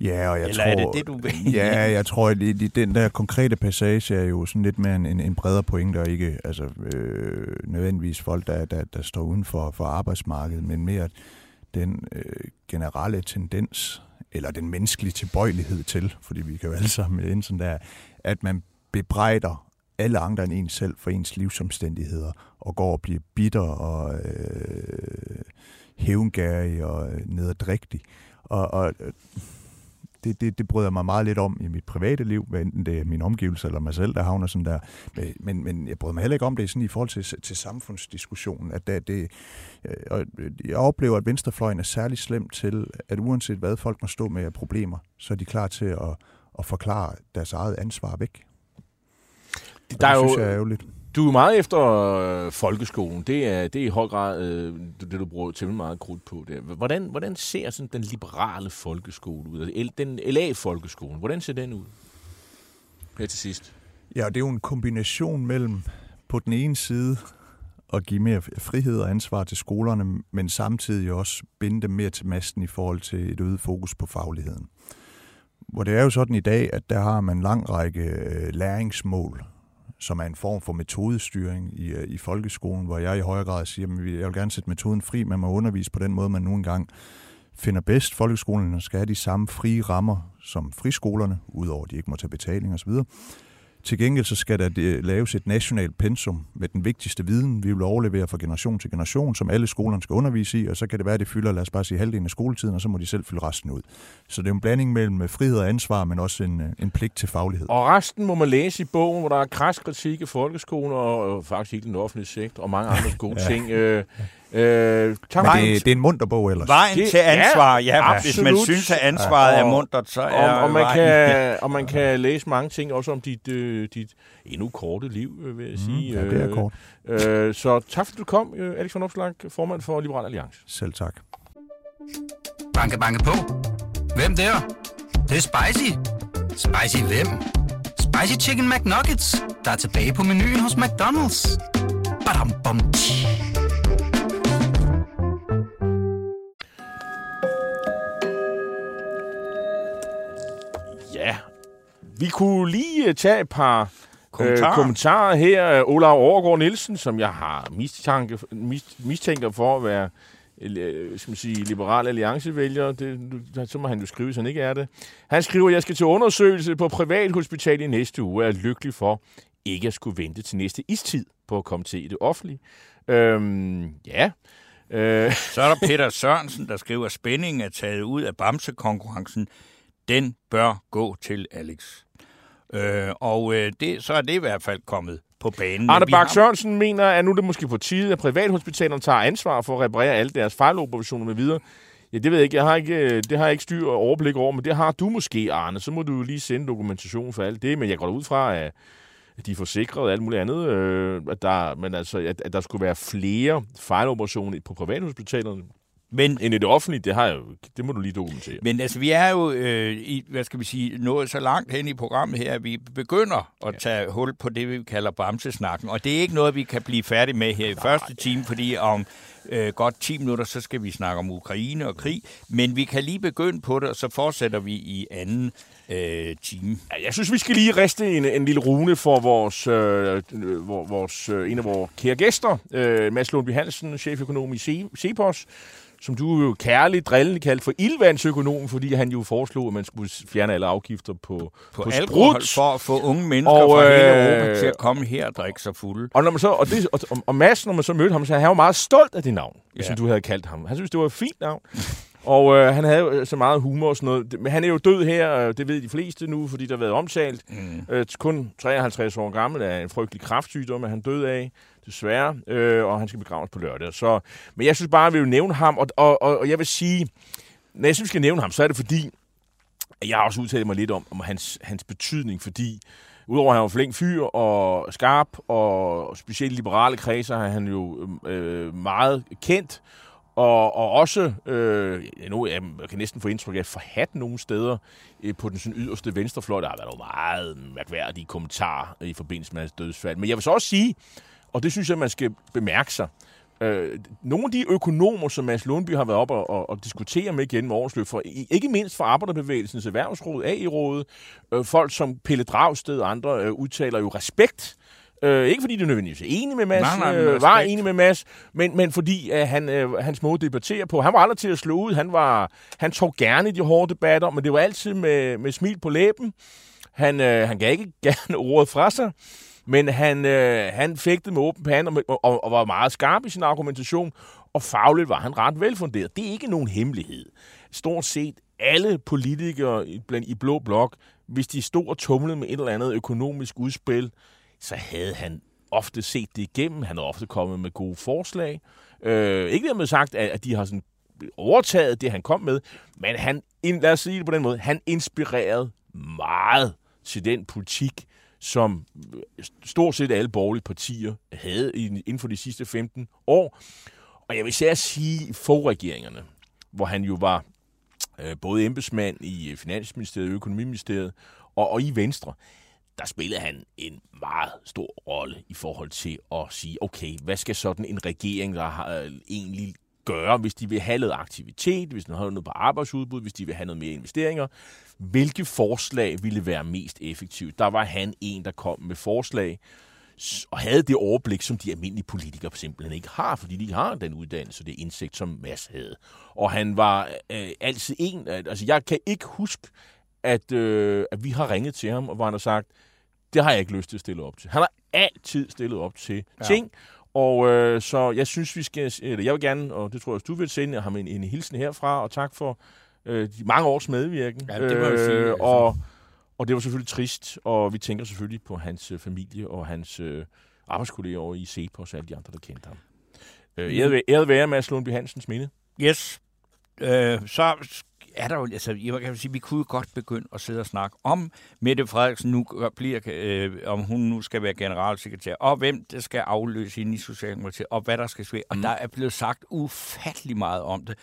Ja, og jeg Eller tror... Eller er det det, du vil? Ja, jeg tror, at den der konkrete passage er jo sådan lidt mere en, en bredere pointe, og ikke altså, øh, nødvendigvis folk, der, der, der står uden for, for arbejdsmarkedet, men mere den øh, generelle tendens, eller den menneskelige tilbøjelighed til, fordi vi kan jo alle sammen ende sådan der, at man bebrejder alle andre end en selv for ens livsomstændigheder, og går og bliver bitter og øh, hævngærig og nederdrægtig. Og, og det, det, det bryder mig meget lidt om i mit private liv, hvad enten det er min omgivelse eller mig selv, der havner sådan der. Men, men jeg bryder mig heller ikke om det sådan i forhold til, til samfundsdiskussionen. At det, det, og jeg oplever, at venstrefløjen er særlig slem til, at uanset hvad folk må stå med af problemer, så er de klar til at, at forklare deres eget ansvar væk. Det, der er jo, synes jeg er ærgerligt. Du er meget efter øh, folkeskolen. Det er, det er i høj grad øh, det, du bruger temmelig meget krudt på. Det. Hvordan, hvordan ser sådan den liberale folkeskole ud? Den L A-folkeskolen, hvordan ser den ud? Her til sidst. Ja, det er jo en kombination mellem på den ene side at give mere frihed og ansvar til skolerne, men samtidig også binde dem mere til masten i forhold til et øget fokus på fagligheden. Hvor det er jo sådan i dag, at der har man en lang række øh, læringsmål, som er en form for metodestyring i, i folkeskolen, hvor jeg i højere grad siger, at jeg vil gerne sætte metoden fri, man må undervise på den måde, man nu engang finder bedst. Folkeskolen skal have de samme frie rammer som friskolerne, udover at de ikke må tage betaling osv. Til gengæld så skal der laves et nationalt pensum med den vigtigste viden, vi vil overlevere fra generation til generation, som alle skolerne skal undervise i, og så kan det være, at det fylder, lad os bare sige, halvdelen af skoletiden, og så må de selv fylde resten ud. Så det er en blanding mellem frihed og ansvar, men også en, en pligt til faglighed. Og resten må man læse i bogen, hvor der er krads kritik af folkeskolen og faktisk hele den offentlige sektor og mange andre gode ja. ting. Øh, Øh, tak men det, det er en munter bog ellers. Vejen til ansvar, ja, ja, ja. Hvis man synes, at ansvaret ja. er muntert, så og, er og man vejen. Kan, og man kan læse mange ting, også om dit, øh, dit endnu korte liv, vil jeg mm, sige. Ja, det er kort. Øh, så tak, fordi du kom, Alex Vanopslagh, formand for Liberal Alliance. Selv tak. Banke, banke på. Hvem der? Det er spicy. Spicy hvem? Spicy Chicken McNuggets, der er tilbage på menuen hos McDonald's. Badum, bom, vi kunne lige tage et par kommentarer, øh, kommentarer her. Olav Overgaard Nielsen, som jeg har mistanke, mist, mistænker for at være øh, skal man sige, liberal alliancevælger. Det, så må han jo skrive, så han ikke er det. Han skriver, jeg skal til undersøgelse på privathospital i næste uge. Jeg er lykkelig for ikke at skulle vente til næste istid på at komme til i det offentlige. Øhm, ja... Øh. Så er der Peter Sørensen, der skriver, at spændingen er taget ud af bamsekonkurrencen. Den bør gå til Alex. Øh, og øh, det, så er det i hvert fald kommet på banen. Arne Bak Sørensen mener, at nu er det måske på tide, at privathospitalerne tager ansvar for at reparere alle deres fejloperationer med videre. Ja, det ved jeg ikke. Jeg har ikke. Det har jeg ikke styr og overblik over, men det har du måske, Arne. Så må du jo lige sende dokumentation for alt det. Men jeg går da ud fra, at de er forsikret og alt muligt andet. Øh, at der, men altså, at, at der skulle være flere fejloperationer på privathospitalerne. Men end det offentlige, det har jeg jo, det må du lige dokumentere. Men altså, vi er jo, øh, i, hvad skal vi sige, nået så langt hen i programmet her, at vi begynder at ja. tage hul på det, vi kalder bamsesnakken. Og det er ikke noget, vi kan blive færdige med her i Nej. første time, fordi om øh, godt ti minutter, så skal vi snakke om Ukraine og krig. Men vi kan lige begynde på det, og så fortsætter vi i anden øh, time. Ja, jeg synes, vi skal lige riste en, en lille rune for vores, øh, vores, øh, en af vores kære gæster, øh, Mads Lundby Hansen, cheføkonom i Cepos, som du jo kærligt drillende kaldte for ildvandsøkonomen, fordi han jo foreslog, at man skulle fjerne alle afgifter på, på, på alkohol for at få unge mennesker og, fra hele Europa øh, til at komme her og drikke sig fulde. Og, når man så, og, det, og, og Mads, når man så mødte ham, så han var meget stolt af det navn, ja. som du havde kaldt ham. Han synes, det var et fint navn. Og øh, han havde jo så meget humor og sådan noget. Men han er jo død her, det ved de fleste nu, fordi der har været omtalt. Mm. Øh, kun treoghalvtreds år gammel af en frygtelig kræftsygdom, at han døde af, desværre. Øh, og han skal begraves på lørdag. Så, men jeg synes bare, at vi vil nævne ham. Og, og, og, og jeg vil sige, når jeg synes, vi skal nævne ham, så er det fordi, at jeg har også udtalt mig lidt om, om hans, hans betydning, fordi udover at han var flink fyr og skarp, og specielt liberale kredser, har han jo øh, meget kendt. Og, og også, øh, nu, jeg kan næsten få indtryk af, at forhat nogle steder øh, på den sådan yderste venstrefløj. Der har været nogle meget mærkværdige kommentarer i forbindelse med hans dødsfald. Men jeg vil så også sige, og det synes jeg, man skal bemærke sig, øh, nogle af de økonomer, som Mads Lundby har været op og, og, og diskutere med gennem årens løb, for, ikke mindst fra Arbejderbevægelsens Erhvervsråd, A I-rådet, øh, folk som Pelle Dragsted og andre øh, udtaler jo respekt. Øh, ikke fordi det nødvendigvis er enig med Mads, nej, nej, øh, var enig med Mads, men, men fordi øh, han, øh, hans måde debatterer på. Han var aldrig til at slå ud, han, var, han tog gerne i de hårde debatter, men det var altid med, med smil på læben. Han, øh, han gav ikke gerne ordet fra sig, men han, øh, han fægtede med åben pande og, og, og var meget skarp i sin argumentation, og fagligt var han ret velfunderet. Det er ikke nogen hemmelighed. Stort set alle politikere blandt i blå blok, hvis de stod og tumlede med et eller andet økonomisk udspil, så havde han ofte set det igennem. Han er ofte kommet med gode forslag. Øh, ikke dermed sagt, at de har sådan overtaget det, han kom med, men han, lad os sige det på den måde, han inspirerede meget til den politik, som stort set alle borgerlige partier havde inden for de sidste femten år. Og jeg vil især sige Fogh-regeringerne, hvor han jo var øh, både embedsmand i Finansministeriet, Økonomiministeriet og, og i Venstre. Der spillede han en meget stor rolle i forhold til at sige, okay, hvad skal sådan en regering der har, egentlig gøre, hvis de vil have noget aktivitet, hvis de har noget på arbejdsudbud, hvis de vil have noget mere investeringer? Hvilke forslag ville være mest effektive? Der var han en, der kom med forslag og havde det overblik, som de almindelige politikere simpelthen ikke har, fordi de ikke har den uddannelse og det indsigt, som Mads havde. Og han var øh, altid en, altså jeg kan ikke huske, at, øh, at vi har ringet til ham, og hvor han har sagt, det har jeg ikke lyst til at stille op til. Han har altid stillet op til ja. ting, og øh, så jeg synes, vi skal, eller jeg vil gerne, og det tror jeg også, du vil sende ham en, en hilsen herfra, og tak for øh, de mange års medvirken. Ja, det må jeg sige. Øh, og, og det var selvfølgelig trist, og vi tænker selvfølgelig på hans familie og hans øh, arbejdskolleger over i Cepos og alle de andre, der kendte ham. Øh, æret, æret være med at slå en Bjørn Hansens minde. Yes. Øh, så er der jo, altså, jeg kan sige, vi kunne godt begynde at sidde og snakke om Mette Frederiksen nu bliver, øh, om hun nu skal være generalsekretær, og hvem der skal afløse hende i Socialdemokratiet, og hvad der skal ske. Og mm. der er blevet sagt ufattelig meget om det.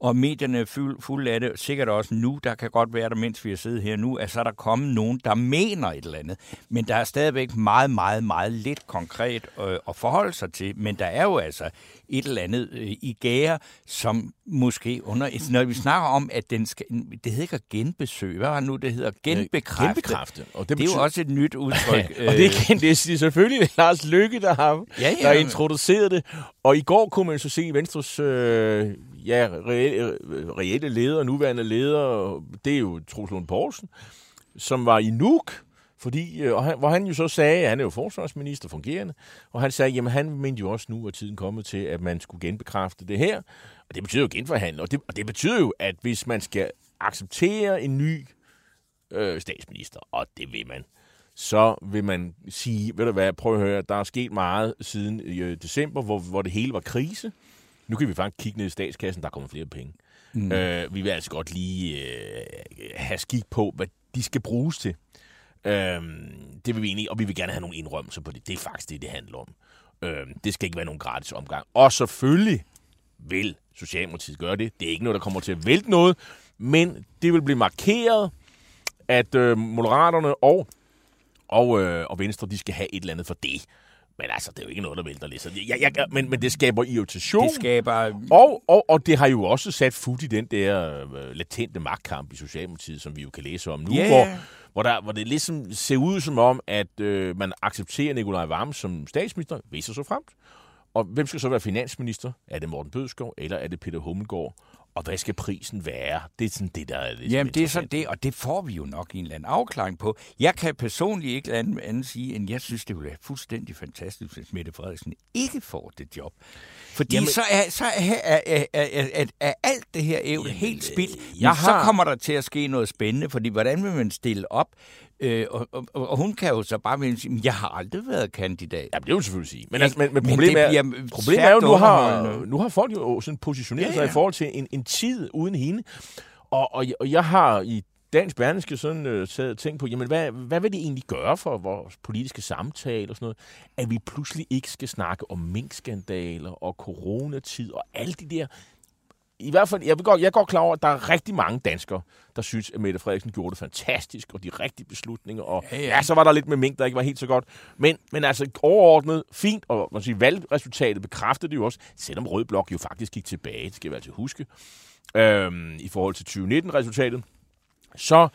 Og medierne er fuld, fuld af det, sikkert også nu, der kan godt være der, mens vi har siddet her nu, at så er der kommet nogen, der mener et eller andet. Men der er stadigvæk meget, meget, meget lidt konkret øh, at forholde sig til. Men der er jo altså et eller andet øh, i gære, som måske under... Når vi snakker om, at den skal... Det hedder ikke at genbesøge. Hvad var nu, det hedder? Genbekræfte. Genbekræfte. Og det, betyder... det er jo også et nyt udtryk. Og det er, det er selvfølgelig Lars Løkke, der har ja, ja. der introduceret det. Og i går kunne man så se Venstres... Øh... Ja, reelle, reelle leder, nuværende leder, det er jo Troels Lund Poulsen, som var i Nuuk, fordi, og han, hvor han jo så sagde, han er jo forsvarsminister fungerende, og han sagde, jamen han mente jo også nu, at tiden kommet til, at man skulle genbekræfte det her, og det betyder jo genforhandle, og det, og det betyder jo, at hvis man skal acceptere en ny øh, statsminister, og det vil man, så vil man sige, ved du hvad, prøv at høre, der er sket meget siden øh, december, hvor, hvor det hele var krise. Nu kan vi faktisk kigge ned i statskassen, der kommer flere penge. Mm. Øh, vi vil altså godt lige øh, have skik på, hvad de skal bruges til. Øh, det vil vi egentlig, og vi vil gerne have nogle indrømmelser på det. Det er faktisk det, det handler om. Øh, det skal ikke være nogen gratis omgang. Og selvfølgelig vil Socialdemokratiet gøre det. Det er ikke noget, der kommer til at vælte noget, men det vil blive markeret, at øh, Moderaterne og, og, øh, og Venstre, de skal have et eller andet for det. Men altså, det er jo ikke noget, der vælter lidt. Jeg, jeg, men, men det skaber irritation. Det skaber... Og, og, og det har jo også sat fut i den der øh, latente magtkamp i Socialdemokratiet, som vi jo kan læse om nu, yeah. hvor, hvor, der, hvor det ligesom ser ud som om, at øh, man accepterer Nikolaj Wammen som statsminister, viser så fremt. Og hvem skal så være finansminister? Er det Morten Bødskov, eller er det Peter Hummelgaard? Og hvad skal prisen være? Det er sådan det, der er... Jamen, det er så det, og det får vi jo nok en eller anden afklaring på. Jeg kan personligt ikke andet sige, end jeg synes, det ville være fuldstændig fantastisk, hvis Mette Frederiksen ikke får det job. Fordi jamen, så, er, så er, er, er, er, er, er alt det her evne helt spildt. Har... Så kommer der til at ske noget spændende, fordi hvordan vil man stille op? Øh, og, og, og hun kan jo så bare sige, jeg har aldrig været kandidat. Jamen, det vil jeg selvfølgelig sige. Men, altså, men, men problemet, men det, jamen, er, problemet er jo, nu har, nu har folk jo sådan positioneret ja, ja. sig i forhold til en, en tid uden hende. Og, og, og jeg har i Dansk Berlingske sådan øh, tænkt på, jamen, hvad, hvad vil det egentlig gøre for vores politiske samtale og sådan noget, at vi pludselig ikke skal snakke om minkskandaler og coronatid og alt det der. I hvert fald, jeg, godt, jeg er godt klar over, at der er rigtig mange danskere, der synes, at Mette Frederiksen gjorde det fantastisk, og de rigtige beslutninger, og ja, ja. ja så var der lidt med mink, der ikke var helt så godt. Men, men altså overordnet, fint, og man siger, valgresultatet bekræftede det jo også, selvom Rød Blok jo faktisk gik tilbage, det skal vi altså huske, øhm, i forhold til tyve nitten-resultatet, så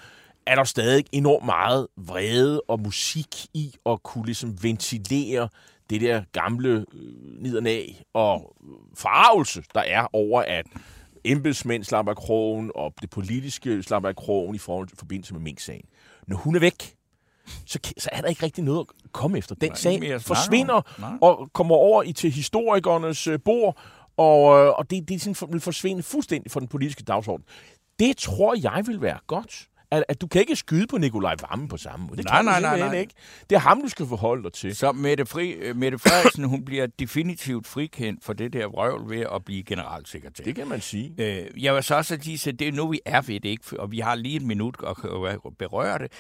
er der stadig enormt meget vrede og musik i at kunne ligesom ventilere det der gamle øh, nidernag og forarvelse, der er over, at embedsmænd slapper af krogen, og det politiske slapper af krogen i forhold til forbindelse med minksagen. Når hun er væk, så, så er der ikke rigtig noget at komme efter. Den sag forsvinder og kommer over i til historikernes øh, bord, og, øh, og det, det sådan, vil forsvinde fuldstændig fra den politiske dagsorden. Det tror jeg vil være godt. At, at du kan ikke skyde på Nikolaj Wammen på samme måde. Det nej, kan nej, nej, nej. Ikke. Det er ham, du skal forholde dig til. Så Mette, Fri, Mette Frederiksen, hun bliver definitivt frikendt for det der vrøvl ved at blive generalsekretær. Det kan man sige. Øh, jeg vil så også sige, at det er nu, vi er ved det, ikke? Og vi har lige et minut at berøre det.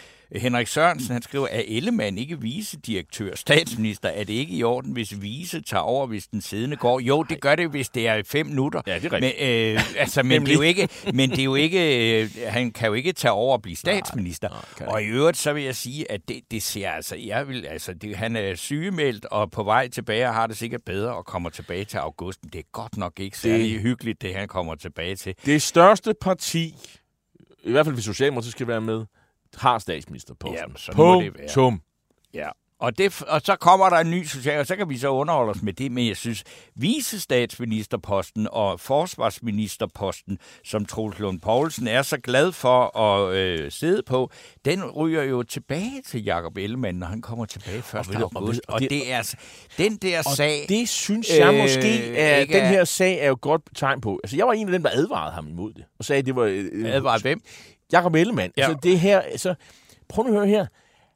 Henrik Sørensen, han skriver, at Ellemann ikke vicedirektør, statsminister, er det ikke i orden, hvis vice tager over, hvis den siddende går? Jo, det gør det, hvis det er fem minutter. Ja, det er rigtigt. Men, øh, altså, men det er jo ikke, men det er jo ikke øh, han kan jo ikke tage over at blive statsminister. Nej, nej, og i øvrigt, så vil jeg sige, at det, det ser altså, jeg vil, altså det, han er sygemeldt og på vej tilbage, og har det sikkert bedre og kommer tilbage til august. Men det er godt nok ikke særlig det, hyggeligt, det han kommer tilbage til. Det største parti, i hvert fald hvis Socialdemokratiet skal være med, har statsministerposten. Punktum. Ja. Og, det, og så kommer der en ny social, og så kan vi så underholde os med det, men jeg synes, vicestatsministerposten og forsvarsministerposten, som Troels Lund Poulsen er så glad for at øh, sidde på, den ryger jo tilbage til Jakob Ellemann, når han kommer tilbage første august. Og, og det er den der sag... det synes jeg øh, måske, at den her sag er jo godt tegn på. Altså, jeg var en af dem, der advarede ham imod det, og sagde, at det var... Øh, advarede hvem? Jakob Ellemann. Ja. Altså, det her... Altså, prøv at høre her.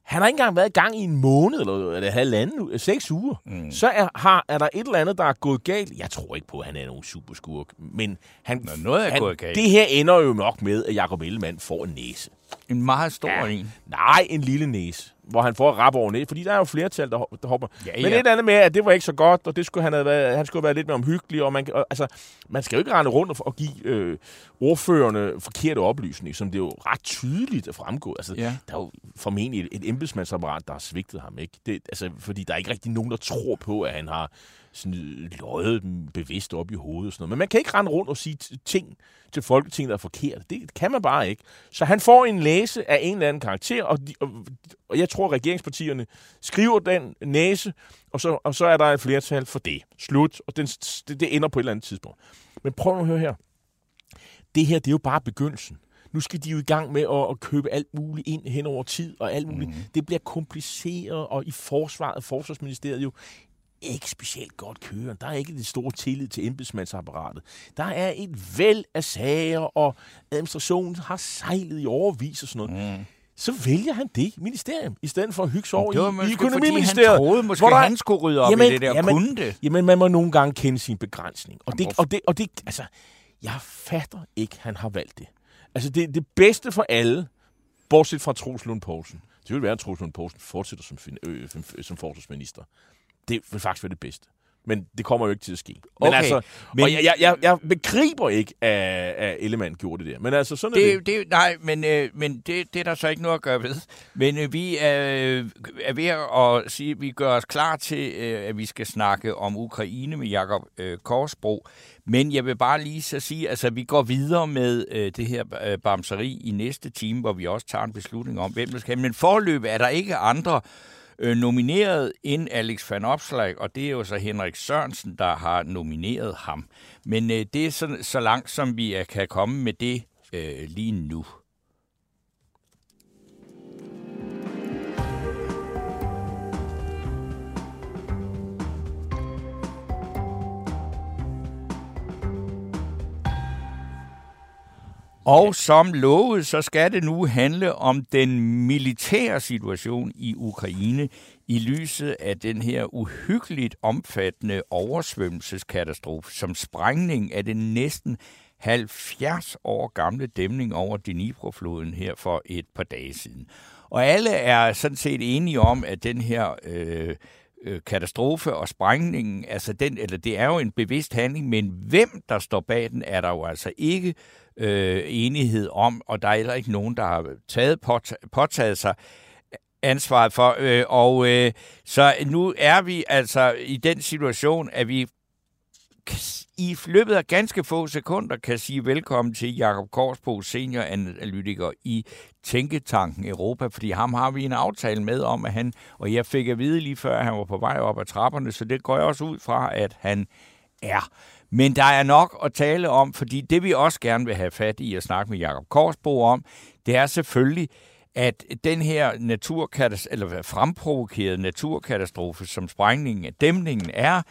Han har ikke engang været i gang i en måned, eller, eller halvanden, seks uger. Mm. Så er, har, er der et eller andet, der er gået galt. Jeg tror ikke på, at han er nogen superskurk, men han, Nå, noget er han, gået galt. Det her ender jo nok med, at Jakob Ellemann får en næse. En meget stor ja. en. Nej, en lille næse, hvor han får rap over næse, fordi der er jo flertal, der hopper. Ja, ja. Men et andet med, at det var ikke så godt, og det skulle han, have været, han skulle have været lidt mere omhyggelig, og man, og, altså, man skal jo ikke rende rundt og, og give øh, ordførerne forkerte oplysninger, som det jo ret tydeligt er fremgået. Altså, ja. Der er jo formentlig et, et embedsmandsapparat, der har svigtet ham, ikke? Det, altså, fordi der er ikke rigtig nogen, der tror på, at han har sådan løjet bevidst op i hovedet og sådan noget. Men man kan ikke rende rundt og sige ting til Folketinget, der er forkert. Det kan man bare ikke. Så han får en læse af en eller anden karakter, og, de, og, og jeg tror, regeringspartierne skriver den næse, og så, og så er der et flertal for det. Slut. Og den, det, det ender på et eller andet tidspunkt. Men prøv nu at høre her. Det her, det er jo bare begyndelsen. Nu skal de jo i gang med at, at købe alt muligt ind hen over tid, og alt muligt. Mm. Det bliver kompliceret, og i forsvaret, forsvarsministeriet jo, ikke specielt godt kører. Der er ikke det store tillid til embedsmandsapparatet. Der er et væld af sager, og administrationen har sejlet i overvis og sådan noget. Mm. Så vælger han det ministerium, i stedet for at hygge sig over i, i Økonomiministeriet. Han troede måske, der, han skulle rydde op jamen, i det der jamen, kunde det. Jamen, man må nogle gange kende sin begrænsning. Og det, og det, og det, altså, jeg fatter ikke, han har valgt det. Altså, det, det bedste for alle, bortset fra Troels Lund Poulsen, det ville være, at Troels Lund Poulsen fortsætter som, øh, som forsvarsminister. Det vil faktisk være det bedste. Men det kommer jo ikke til at ske. Okay. Men altså, men og jeg, jeg, jeg, jeg begriber ikke, at Ellemann gjorde det der. Men altså, sådan det, er det. det nej, men, øh, men det, det er der så ikke noget at gøre ved. Men øh, vi er, er ved at sige, at vi gør os klar til, øh, at vi skal snakke om Ukraine med Jakob øh, Kaarsbo. Men jeg vil bare lige så sige, altså vi går videre med øh, det her øh, bamseri i næste time, hvor vi også tager en beslutning om, hvem der skal. Men forløbet er der ikke andre nomineret end Alex Vanopslagh, og det er jo så Henrik Sørensen, der har nomineret ham. Men øh, det er så, så langt, som vi er, kan komme med det øh, lige nu. Og som lovet, så skal det nu handle om den militære situation i Ukraine i lyset af den her uhyggeligt omfattende oversvømmelseskatastrofe, som sprængning af den næsten halvfjerds år gamle dæmning over Dnepr-floden her for et par dage siden. Og alle er sådan set enige om, at den her øh, katastrofe og sprængningen, altså den, eller det er jo en bevidst handling, men hvem der står bag den, er der jo altså ikke Øh, enighed om, og der er heller ikke nogen, der har taget, påtaget, påtaget sig ansvaret for. Øh, og øh, så nu er vi altså i den situation, at vi i løbet af ganske få sekunder kan sige velkommen til Jakob Kaarsbo, senioranalytiker i Tænketanken Europa, fordi ham har vi en aftale med om, at han, og jeg fik at vide lige før, at han var på vej op ad trapperne, så det går jeg også ud fra, at han er. Men der er nok at tale om, fordi det vi også gerne vil have fat i at snakke med Jakob Kaarsbo om, det er selvfølgelig, at den her naturkatastrofe, eller fremprovokerede naturkatastrofe, som sprængningen af dæmningen er,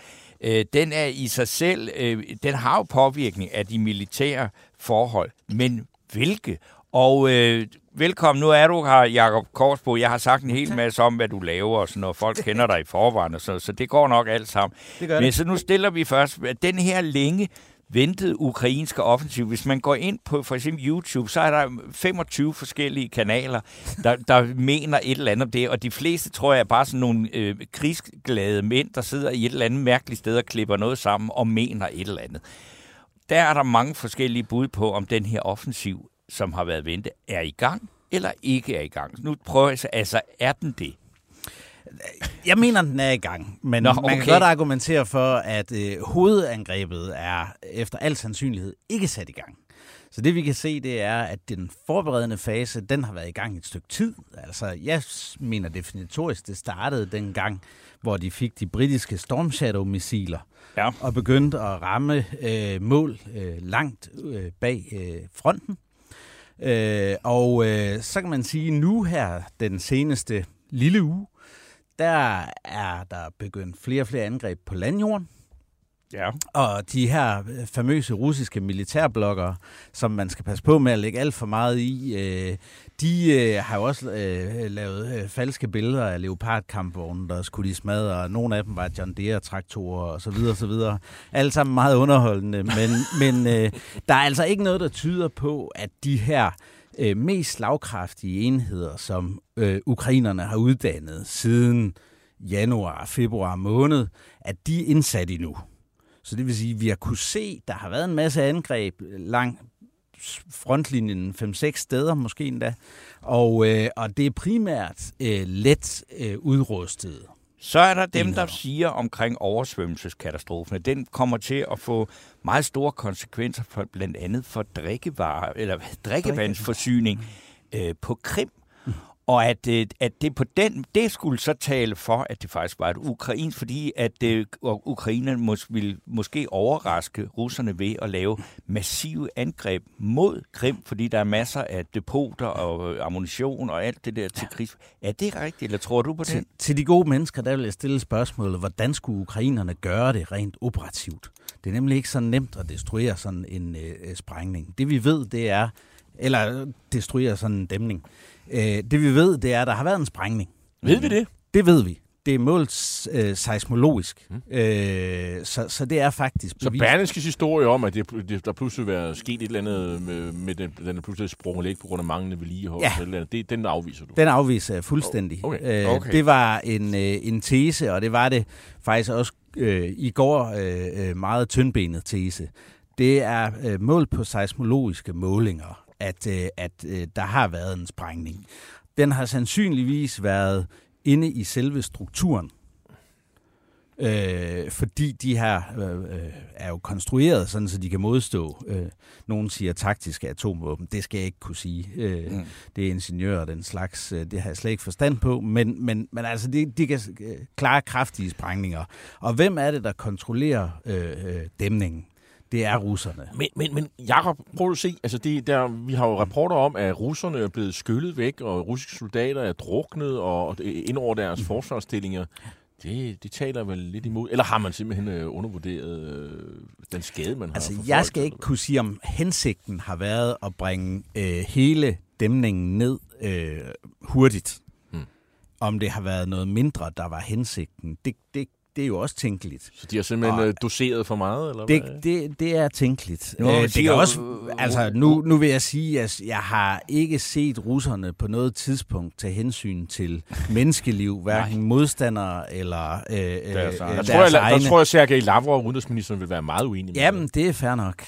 øh, den er i sig selv, øh, den har jo påvirkning af de militære forhold. Men hvilke? Og øh, velkommen, nu er du her, Jakob Kaarsbo. Jeg har sagt en hel masse om, hvad du laver, og sådan noget. Folk kender dig i forvejen, og sådan noget, så det går nok alt sammen. Det gør det. Men så nu stiller vi først, at den her længe ventede ukrainske offensiv, hvis man går ind på for eksempel YouTube, så er der femogtyve forskellige kanaler, der, der mener et eller andet om det, og de fleste tror jeg er bare sådan nogle øh, krigsglade mænd, der sidder i et eller andet mærkeligt sted og klipper noget sammen og mener et eller andet. Der er der mange forskellige bud på, om den her offensiv, som har været ventet, er i gang eller ikke er i gang. Nu prøver jeg så, altså, er den det? Jeg mener, den er i gang, men Nå, okay. man kan godt argumentere for, at øh, hovedangrebet er efter al sandsynlighed ikke sat i gang. Så det vi kan se, det er, at den forberedende fase, den har været i gang et stykke tid. Altså, jeg mener definitorisk, det startede dengang, hvor de fik de britiske Storm Shadow-missiler, ja, og begyndte at ramme øh, mål øh, langt øh, bag øh, fronten. Øh, og øh, så kan man sige, nu her, den seneste lille uge, der er der begyndt flere og flere angreb på landjorden. Ja. Og de her famøse russiske militærblokker, som man skal passe på med at lægge alt for meget i, øh, de øh, har jo også øh, lavet øh, falske billeder af Leopard-kampvogne, der skulle de smadre, og nogle af dem var John Deere-traktorer og så videre, så videre. Alt sammen meget underholdende, men, men øh, der er altså ikke noget, der tyder på, at de her øh, mest slagkraftige enheder, som øh, ukrainerne har uddannet siden januar, februar måned, at de er indsat endnu. Så det vil sige, at vi har kunnet se, at der har været en masse angreb langt frontlinjen fem seks steder måske endda, og, øh, og det er primært øh, let øh, udrustet. Så er der dem, der siger omkring oversvømmelseskatastrofen, at den kommer til at få meget store konsekvenser for blandt andet for drikkevarer, eller drikkevandsforsyning øh, på Krim. Og at, at det på den, det skulle så tale for, at det faktisk var et ukrainsk, fordi at det, ukrainerne mås, ville måske overraske russerne ved at lave massive angreb mod Krim, fordi der er masser af depoter og ammunition og alt det der til krig. Er det rigtigt, eller tror du på det? Til, til de gode mennesker, der vil jeg stille spørgsmålet, hvordan skulle ukrainerne gøre det rent operativt? Det er nemlig ikke så nemt at destruere sådan en øh, sprængning. Det vi ved, det er, eller destruere sådan en dæmning. Det vi ved, det er, at der har været en sprængning. Ved vi det? Det ved vi. Det er målt øh, seismologisk. Mm. Øh, så, så det er faktisk bevist. Så Berlingskes historie om, at det, det, der pludselig var sket et eller andet med, med den, den pludselig sprunget læg på grund af manglende vedligehold, ja, det, den afviser du? Den afviser jeg fuldstændig. Okay. Okay. Øh, det var en, øh, en tese, og det var det faktisk også øh, i går øh, meget tyndbenet tese. Det er øh, målt på seismologiske målinger, at, øh, at øh, der har været en sprængning. Den har sandsynligvis været inde i selve strukturen, øh, fordi de her øh, er jo konstrueret sådan, så de kan modstå. Øh, nogen siger taktiske atomvåben. Det skal jeg ikke kunne sige. Øh, mm. Det er ingeniører og den slags. Øh, det har jeg slet ikke forstand på. Men, men, men altså, de, de kan klare kraftige sprængninger. Og hvem er det, der kontrollerer øh, dæmningen? Det er russerne. Men, men, men Jakob, prøv at se, altså det der, vi har jo rapporter om, at russerne er blevet skyllet væk, og russiske soldater er druknet og ind over deres mm. forsvarsstillinger. Det, det taler vel lidt imod. Eller har man simpelthen undervurderet øh, den skade, man altså, har? Altså, jeg skal ikke kunne sige, om hensigten har været at bringe øh, hele dæmningen ned øh, hurtigt. Mm. Om det har været noget mindre, der var hensigten, det det Det er jo også tænkeligt. Så de har simpelthen og doseret for meget, eller det, hvad? Det, det er tænkeligt. Nå, det kan også, altså, nu, nu vil jeg sige, at jeg har ikke set russerne på noget tidspunkt tage hensyn til menneskeliv, hverken nej, modstandere eller øh, deres egne. Der tror jeg, jeg, jeg, jeg Sergej Lavrov og udenrigsministeren vil være meget uenige med. Jamen, det er fair nok.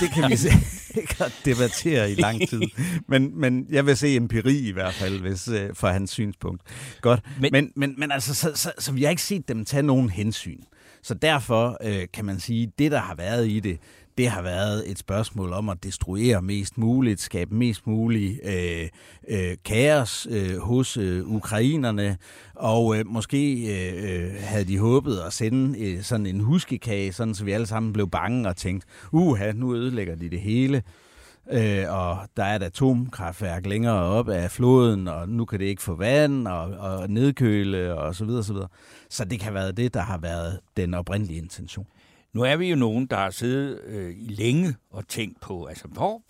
Det kan vi sikkert debattere i lang tid. Men, men jeg vil se empiri i hvert fald, hvis, øh, for hans synspunkt. Godt. Men, men, men, men altså, så, så, så vi har ikke set dem tage nogen hensyn. Så derfor øh, kan man sige, at det, der har været i det, det har været et spørgsmål om at destruere mest muligt, skabe mest muligt øh, øh, kaos øh, hos øh, ukrainerne, og øh, måske øh, havde de håbet at sende øh, sådan en huskekage, sådan så vi alle sammen blev bange og tænkte, uha, nu ødelægger de det hele. Øh, og der er et atomkraftværk længere op af floden, og nu kan det ikke få vand og, og nedkøle og så videre, så videre. Så det kan have været det, der har været den oprindelige intention. Nu er vi jo nogen, der har siddet øh, længe og tænkt på, altså hvor,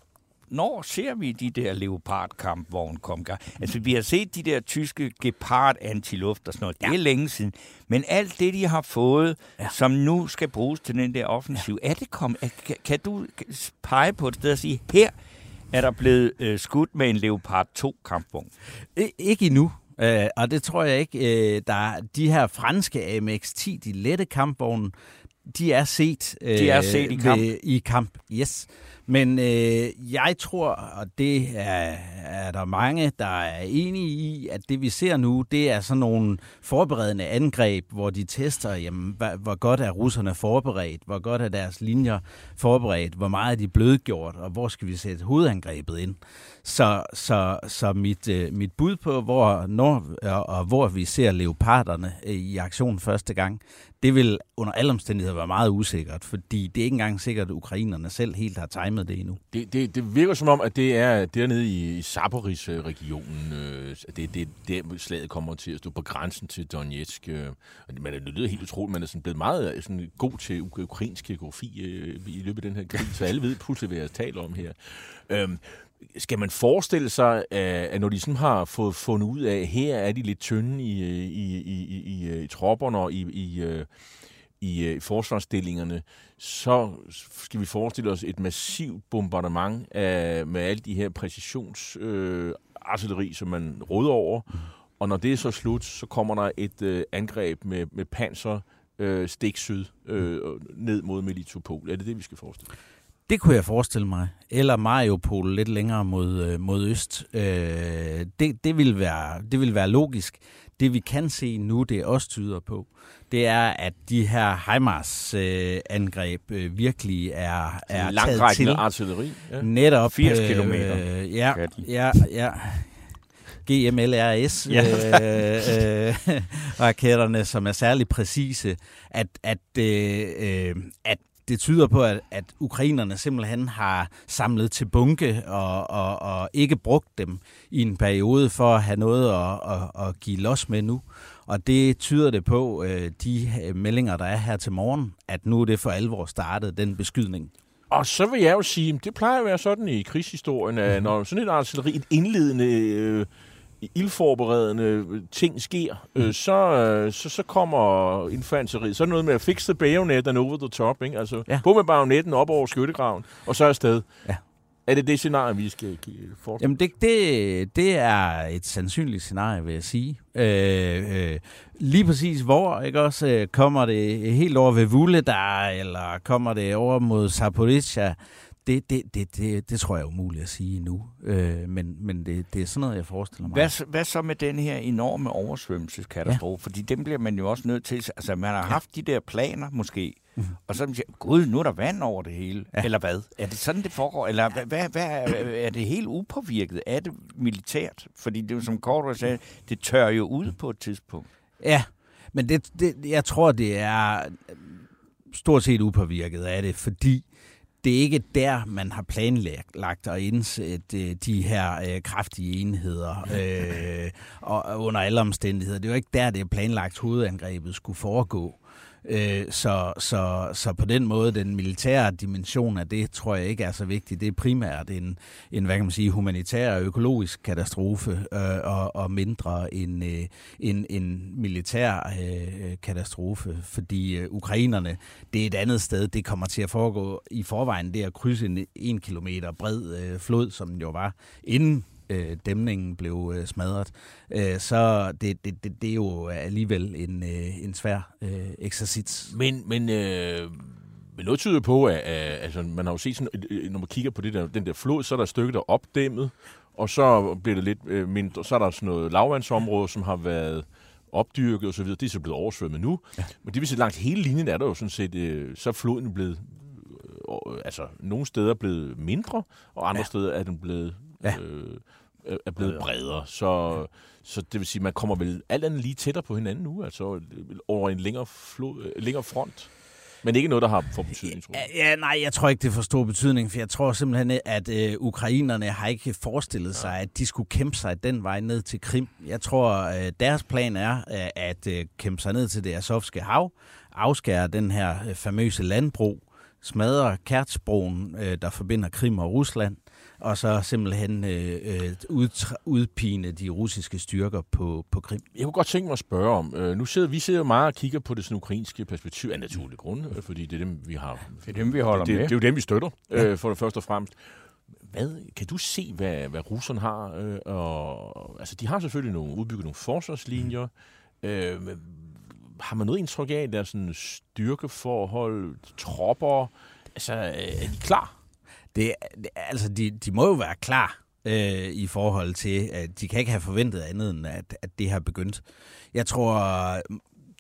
når ser vi de der Leopard-kampvogne komme gang? Altså vi har set de der tyske Gepard-antiluft og sådan noget, det er ja, længe siden. Men alt det, de har fået, ja, som nu skal bruges til den der offensiv, ja, er det kom? Kan, kan du pege på et sted og sige, her er der blevet øh, skudt med en Leopard to-kampvogn? I, ikke endnu, øh, og det tror jeg ikke. Øh, der, de her franske A M X ti, de lette kampvogne, de er set, øh, de er set i, kamp. Ved, i kamp, yes. Men øh, jeg tror, og det er, er der mange, der er enige i, at det vi ser nu, det er sådan nogle forberedende angreb, hvor de tester, jamen, hvor, hvor godt er russerne forberedt, hvor godt er deres linjer forberedt, hvor meget er de blødgjort, og hvor skal vi sætte hovedangrebet ind. Så, så, så mit, øh, mit bud på, hvor, når og, og hvor vi ser leoparderne øh, i aktion første gang, det vil under alle omstændigheder være meget usikkert, fordi det er ikke engang sikkert, at ukrainerne selv helt har timet det endnu. Det, det, det virker som om, at det er dernede i Zaporizhzhia-regionen, øh, det, det, det slaget kommer til at stå på grænsen til Donetsk. Øh, man er lyder helt utroligt, man er sådan blevet meget sådan god til ukrainsk geografi øh, i løbet af den her krig, så alle ved pludselig, hvad jeg taler om her. Øh, Skal man forestille sig, at når de sådan har fået fundet ud af, at her er de lidt tynde i, i, i, i, i tropperne og i, i, i forsvarsstillingerne, så skal vi forestille os et massivt bombardement af, med alle de her præcisionsartilleri, øh, som man råder over. Og når det er så slut, så kommer der et øh, angreb med, med panser øh, stik syd øh, ned mod Melitopol. Er det det, vi skal forestille os? Det kunne jeg forestille mig. Eller Mariupol lidt længere mod, mod øst. Øh, det, det, vil være, det vil være logisk. Det vi kan se nu, det også tyder på, det er, at de her HIMARS-angreb øh, øh, virkelig er, er taget til. Artilleri. Ja. Netop. firs kilometer. Øh, ja, ja, ja. G M L R S-raketterne, øh, øh, som er særlig præcise, at, at, øh, at det tyder på, at, at ukrainerne simpelthen har samlet til bunke og, og, og ikke brugt dem i en periode for at have noget at, at, at give los med nu. Og det tyder det på, de meldinger, der er her til morgen, at nu er det for alvor startet, den beskydning. Og så vil jeg jo sige, det plejer at være sådan i krigshistorien, at når sådan et artilleri, et indledende øh ildforberedende ting sker, øh, så, så, så kommer infanteriet. Så er noget med at fix the bayonet and over the top. Ikke? Altså, ja. På med bajonetten op over skyttegraven, og så afsted. Ja. Er det det scenarie, vi skal fortsætte? Jamen, det, det, det er et sandsynligt scenarie, vil jeg sige. Øh, øh, lige præcis hvor, ikke også? Kommer det helt over ved Vuhledar, eller kommer det over mod Zaporizhzhia? Det, det, det, det, det tror jeg er umuligt at sige nu, øh, men, men det, det er sådan noget, jeg forestiller mig. Hvad, hvad så med den her enorme oversvømmelseskatastrofe? Ja. Fordi dem bliver man jo også nødt til. Altså, man har haft ja. de der planer måske, mm-hmm. og så siger gud, nu er der vand over det hele. Ja. Eller hvad? Er det sådan, det foregår? Eller ja. hvad, hvad, er det helt upåvirket? Er det militært? Fordi det er jo, som Korto sagde, det tørrer jo ud på et tidspunkt. Ja, men det, det, jeg tror, det er stort set upåvirket af det, fordi det er ikke der, man har planlagt at indsætte de her øh, kraftige enheder øh, og under alle omstændigheder. Det er jo ikke der, det er planlagt, hovedangrebet skulle foregå. Øh, så, så, så på den måde, den militære dimension af det, tror jeg ikke er så vigtig. Det er primært en, en hvad kan man sige, humanitær og økologisk katastrofe, øh, og, og mindre en, øh, en, en militær øh, katastrofe, fordi øh, ukrainerne, det er et andet sted, det kommer til at foregå i forvejen, det at krydse en en kilometer bred øh, flod, som den jo var, inden øh, dæmningen blev øh, smadret, øh, så det, det, det, det er jo alligevel en, øh, en svær øh, eksercits. Men, men, øh, men noget tyder på, at, at altså, man har jo set, sådan, når man kigger på det der, den der flod, så er der et stykke, der er opdæmmet, og så bliver det lidt øh, mindre, så er der sådan noget lavvandsområde, som har været opdyrket og så videre, det er så blevet oversvømmet nu, ja. Men det vil sige, langt hele linjen er der jo sådan set, øh, så er floden blevet, øh, altså nogle steder blevet mindre, og andre ja. steder er den blevet ja. øh, er blevet bredere, så, ja. så det vil sige, at man kommer vel alt andet lige tættere på hinanden nu, altså over en længere, flod, længere front. Men ikke noget, der har for betydning, tror jeg. Ja, nej, jeg tror ikke, det får stor betydning, for jeg tror simpelthen, at øh, ukrainerne har ikke forestillet sig, at de skulle kæmpe sig den vej ned til Krim. Jeg tror, øh, deres plan er øh, at øh, kæmpe sig ned til det Azovske hav, afskære den her øh, famøse landbro, smadre Kertsbroen, øh, der forbinder Krim og Rusland, og så simpelthen øh, øh, ud, udpine de russiske styrker på, på Krim. Jeg kunne godt tænke mig at spørge om, øh, nu sidder vi sidder meget og kigger på det sådan, ukrainske perspektiv af naturlige grunde, øh, fordi det er dem, vi har. Det er dem, vi holder det, med. Det, det er jo dem, vi støtter, øh, ja. for det første og fremmest. Hvad, kan du se, hvad, hvad russerne har? Øh, og, altså, de har selvfølgelig nogle, udbygget nogle forsvarslinjer. Mm. Øh, har man noget indtryk af, der er sådan styrkeforhold, tropper? Altså, er de klar? Det, det, altså, de, de må jo være klar øh, i forhold til, at de kan ikke have forventet andet, end at, at det har begyndt. Jeg tror,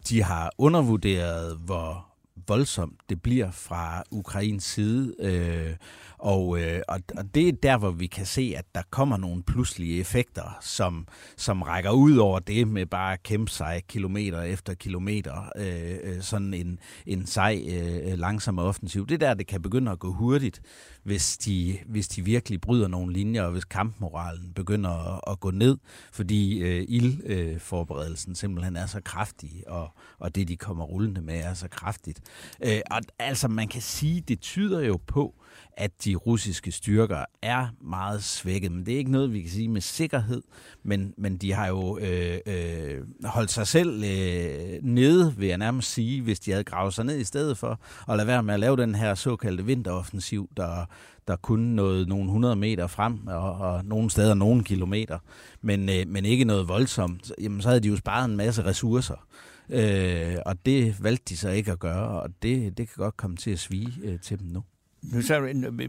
de har undervurderet, hvor voldsomt det bliver fra Ukrains side, øh, og, øh, og, og det er der, hvor vi kan se, at der kommer nogle pludselige effekter, som, som rækker ud over det med bare at kæmpe sig kilometer efter kilometer, øh, sådan en, en sej, øh, langsom offensiv. Det der, det kan begynde at gå hurtigt, hvis de, hvis de virkelig bryder nogle linjer, og hvis kampmoralen begynder at, at gå ned, fordi øh, ildforberedelsen simpelthen er så kraftig, og, og det, de kommer rullende med, er så kraftigt. Øh, og altså, man kan sige, det tyder jo på, at de russiske styrker er meget svækket. Men det er ikke noget, vi kan sige med sikkerhed, men, men de har jo øh, øh, holdt sig selv øh, nede, vil jeg nærmest sige, hvis de havde gravet sig ned i stedet for, og lade være med at lave den her såkaldte vinteroffensiv, der, der kun nåede nogle hundrede meter frem, og, og nogle steder nogle kilometer, men, øh, men ikke noget voldsomt. Jamen, så havde de jo sparet en masse ressourcer. Øh, og det valgte de så ikke at gøre, og det, det kan godt komme til at svige øh, til dem nu. Nu så,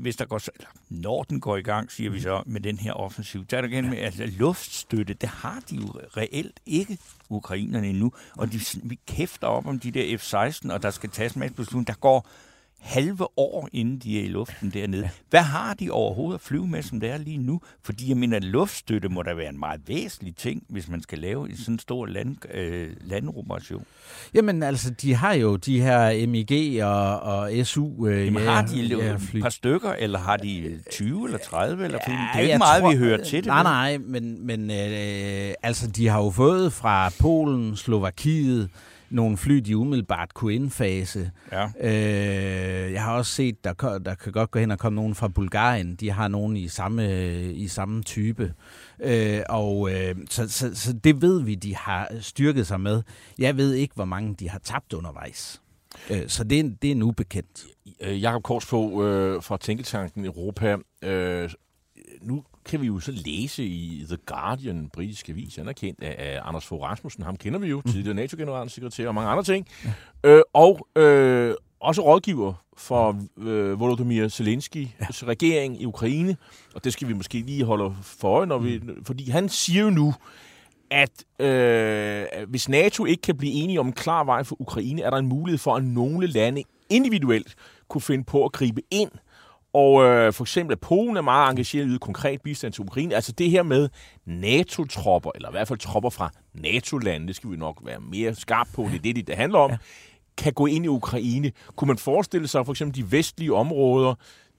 hvis der går, når den går i gang, siger vi så, med den her offensiv, så er der igen med, altså luftstøtte, det har de jo reelt ikke, ukrainerne, endnu. Og de, vi kæfter op om de der F seksten, og der skal tages med beslutning, der går halve år, inden de er i luften dernede. Hvad har de overhovedet at flyve med, som det er lige nu? Fordi jeg mener, at luftstøtte må da være en meget væsentlig ting, hvis man skal lave sådan en stor land, øh, landoperation. Jamen altså, de har jo de her M I G og, og S U. Øh, Jamen, har de ja, et par stykker, eller har de tyve eller tredive? Eller ja, det er ikke meget, tror, vi hører til det. Nej, nej, men, men øh, altså, de har jo fået fra Polen, Slovakiet, nogle fly, de umiddelbart kunne indfase. Ja. Øh, jeg har også set, der, der kan godt gå hen og komme nogen fra Bulgarien. De har nogen i samme, i samme type. Øh, og, øh, så, så, så det ved vi, de har styrket sig med. Jeg ved ikke, hvor mange de har tabt undervejs. Øh, så det, det er nu bekendt. Jakob Kaarsbo øh, fra Tænketanken Europa. Øh, nu kan vi jo så læse i The Guardian, britiske avis, anerkendt af Anders Fogh Rasmussen. Ham kender vi jo, tidligere NATO-generalsekretær og mange andre ting. Ja. Øh, og øh, også rådgiver for øh, Volodymyr Zelensky's ja. regering i Ukraine. Og det skal vi måske lige holde for øje, når vi, mm. fordi han siger jo nu, at øh, hvis NATO ikke kan blive enige om en klar vej for Ukraine, er der en mulighed for, at nogle lande individuelt kunne finde på at gribe ind. Og øh, for eksempel, at Polen er meget engageret i at yde konkret bistand til Ukraine. Altså det her med NATO-tropper, eller i hvert fald tropper fra NATO-lande, det skal vi nok være mere skarpe på, det er det, det handler om, ja. kan gå ind i Ukraine. Kunne man forestille sig, at for eksempel de vestlige områder,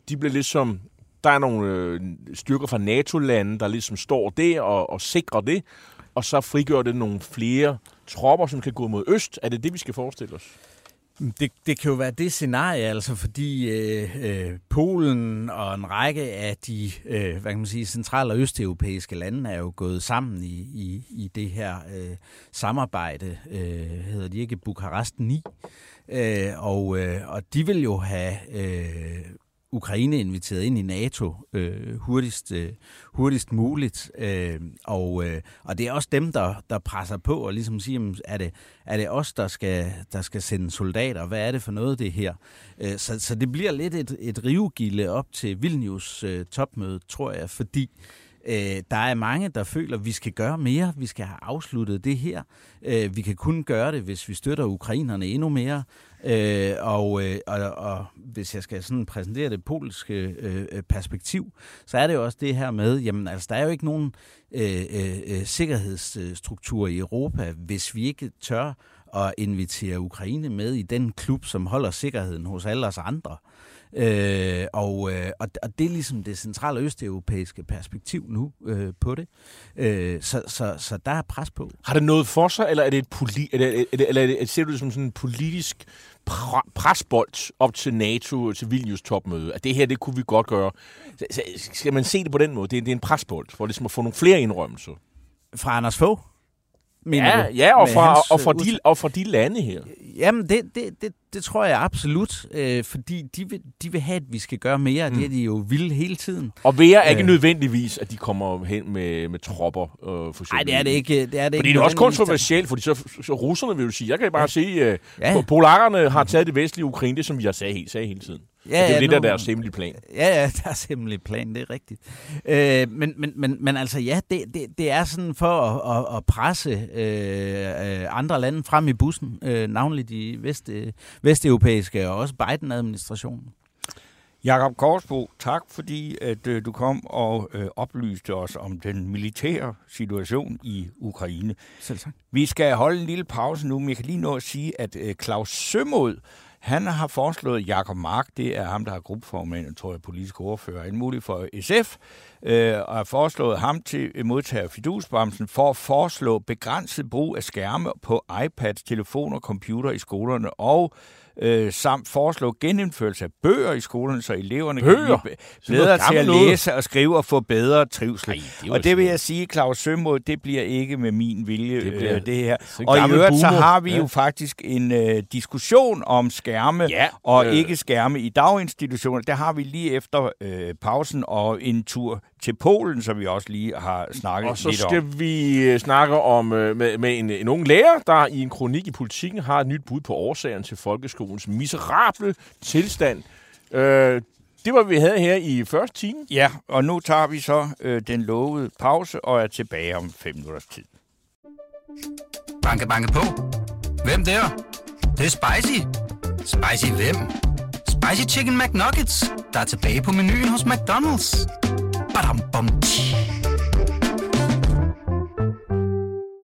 de bliver lidt som, der er nogle øh, styrker fra NATO-lande, der ligesom står der og, og sikrer det, og så frigør det nogle flere tropper, som kan gå mod øst. Er det det, vi skal forestille os? Det, det kan jo være det scenarie, altså, fordi øh, øh, Polen og en række af de øh, hvad kan man sige, central- og østeuropæiske lande er jo gået sammen i, i, i det her øh, samarbejde, øh, hedder de ikke Bukarest ni, øh, og, øh, og de vil jo have øh, Ukraine inviteret ind i NATO øh, hurtigst, øh, hurtigst muligt, øh, og, øh, og det er også dem, der, der presser på og ligesom siger, jamen, er, det, er det os, der skal, der skal sende soldater? Hvad er det for noget, det her? Øh, så, så det bliver lidt et, et rivegilde op til Vilnius øh, topmøde, tror jeg, fordi Øh, der er mange, der føler, at vi skal gøre mere, vi skal have afsluttet det her. Øh, vi kan kun gøre det, hvis vi støtter ukrainerne endnu mere. Øh, og, øh, og, og hvis jeg skal sådan præsentere det polske øh, perspektiv, så er det jo også det her med, jamen altså, der er jo ikke nogen øh, øh, sikkerhedsstruktur i Europa, hvis vi ikke tør at invitere Ukraine med i den klub, som holder sikkerheden hos alle os andre. Øh, og, øh, og det er ligesom det centrale østeuropæiske perspektiv nu øh, på det. Øh, så, så, så der er pres på. Har det noget for sig, eller er det et, poli- eller, eller, eller, eller, ser du det som sådan en politisk pre- presbold op til NATO, til Vilnius topmøde? At det her, det kunne vi godt gøre. Så, skal man se det på den måde? Det, det er en presbold, for ligesom at få nogle flere indrømmelser. Fra Anders Fogh? Ja, ja, og fra, hans, og, fra de, og fra de lande her. Jamen, det, det, det, det tror jeg absolut, øh, fordi de vil, de vil have, at vi skal gøre mere, og mm. det er de jo vilde hele tiden. Og være er ikke øh. nødvendigvis, at de kommer hen med, med tropper? Nej, øh, det er det ikke. Det er det fordi ikke det er også kontroversielt, fordi så, så russerne vil jo sige, jeg kan bare ja. se, at øh, ja. polakkerne har taget det vestlige Ukraine, det som vi har sagt, sagde hele tiden. Ja, ja, det er jo det nu, der deres hemmelige plan. Ja, ja, deres hemmelige plan, det er rigtigt. Øh, men, men, men, men altså ja, det, det, det er sådan for at, at, at presse øh, andre lande frem i bussen, øh, navnlig de vest, øh, vesteuropæiske og også Biden-administrationen. Jakob Kaarsbo, tak fordi at øh, du kom og øh, oplyste os om den militære situation i Ukraine. Selv tak. Vi skal holde en lille pause nu, men jeg kan lige nå at sige, at øh, Claus Sømod, han har foreslået Jakob Mark, det er ham, der har gruppeformand, tror jeg, politisk ordfører, en mulig for S F, øh, og har foreslået ham til modtager fidusbamsen for at foreslå begrænset brug af skærme på iPads, telefoner, computer i skolerne, og øh, samt foreslå genindførelse af bøger i skolerne, så eleverne bøger. kan blive bedre til at læse og skrive og få bedre trivsel. Ej, det og det vil smule. jeg sige, Claus Sømod, det bliver ikke med min vilje, det, bliver, øh, det her. Og i øvrigt, så har vi ja. jo faktisk en øh, diskussion om skærme, skærme ja, og øh. ikke skærme i daginstitutioner. Der har vi lige efter øh, pausen og en tur til Polen, som vi også lige har snakket lidt om. Og så skal om. vi snakke om øh, med, med en, en ung lærer, der i en kronik i Politiken har et nyt bud på årsagen til folkeskolens miserable tilstand. Øh, det var, vi havde her i første time. Ja, og nu tager vi så øh, den lovede pause og er tilbage om fem minutters tid. Banke, banke på. Hvem der? Det er spicy. Spicy hvem? Spicy Chicken McNuggets, der er tilbage på menuen hos McDonald's. Badum, bom, tji.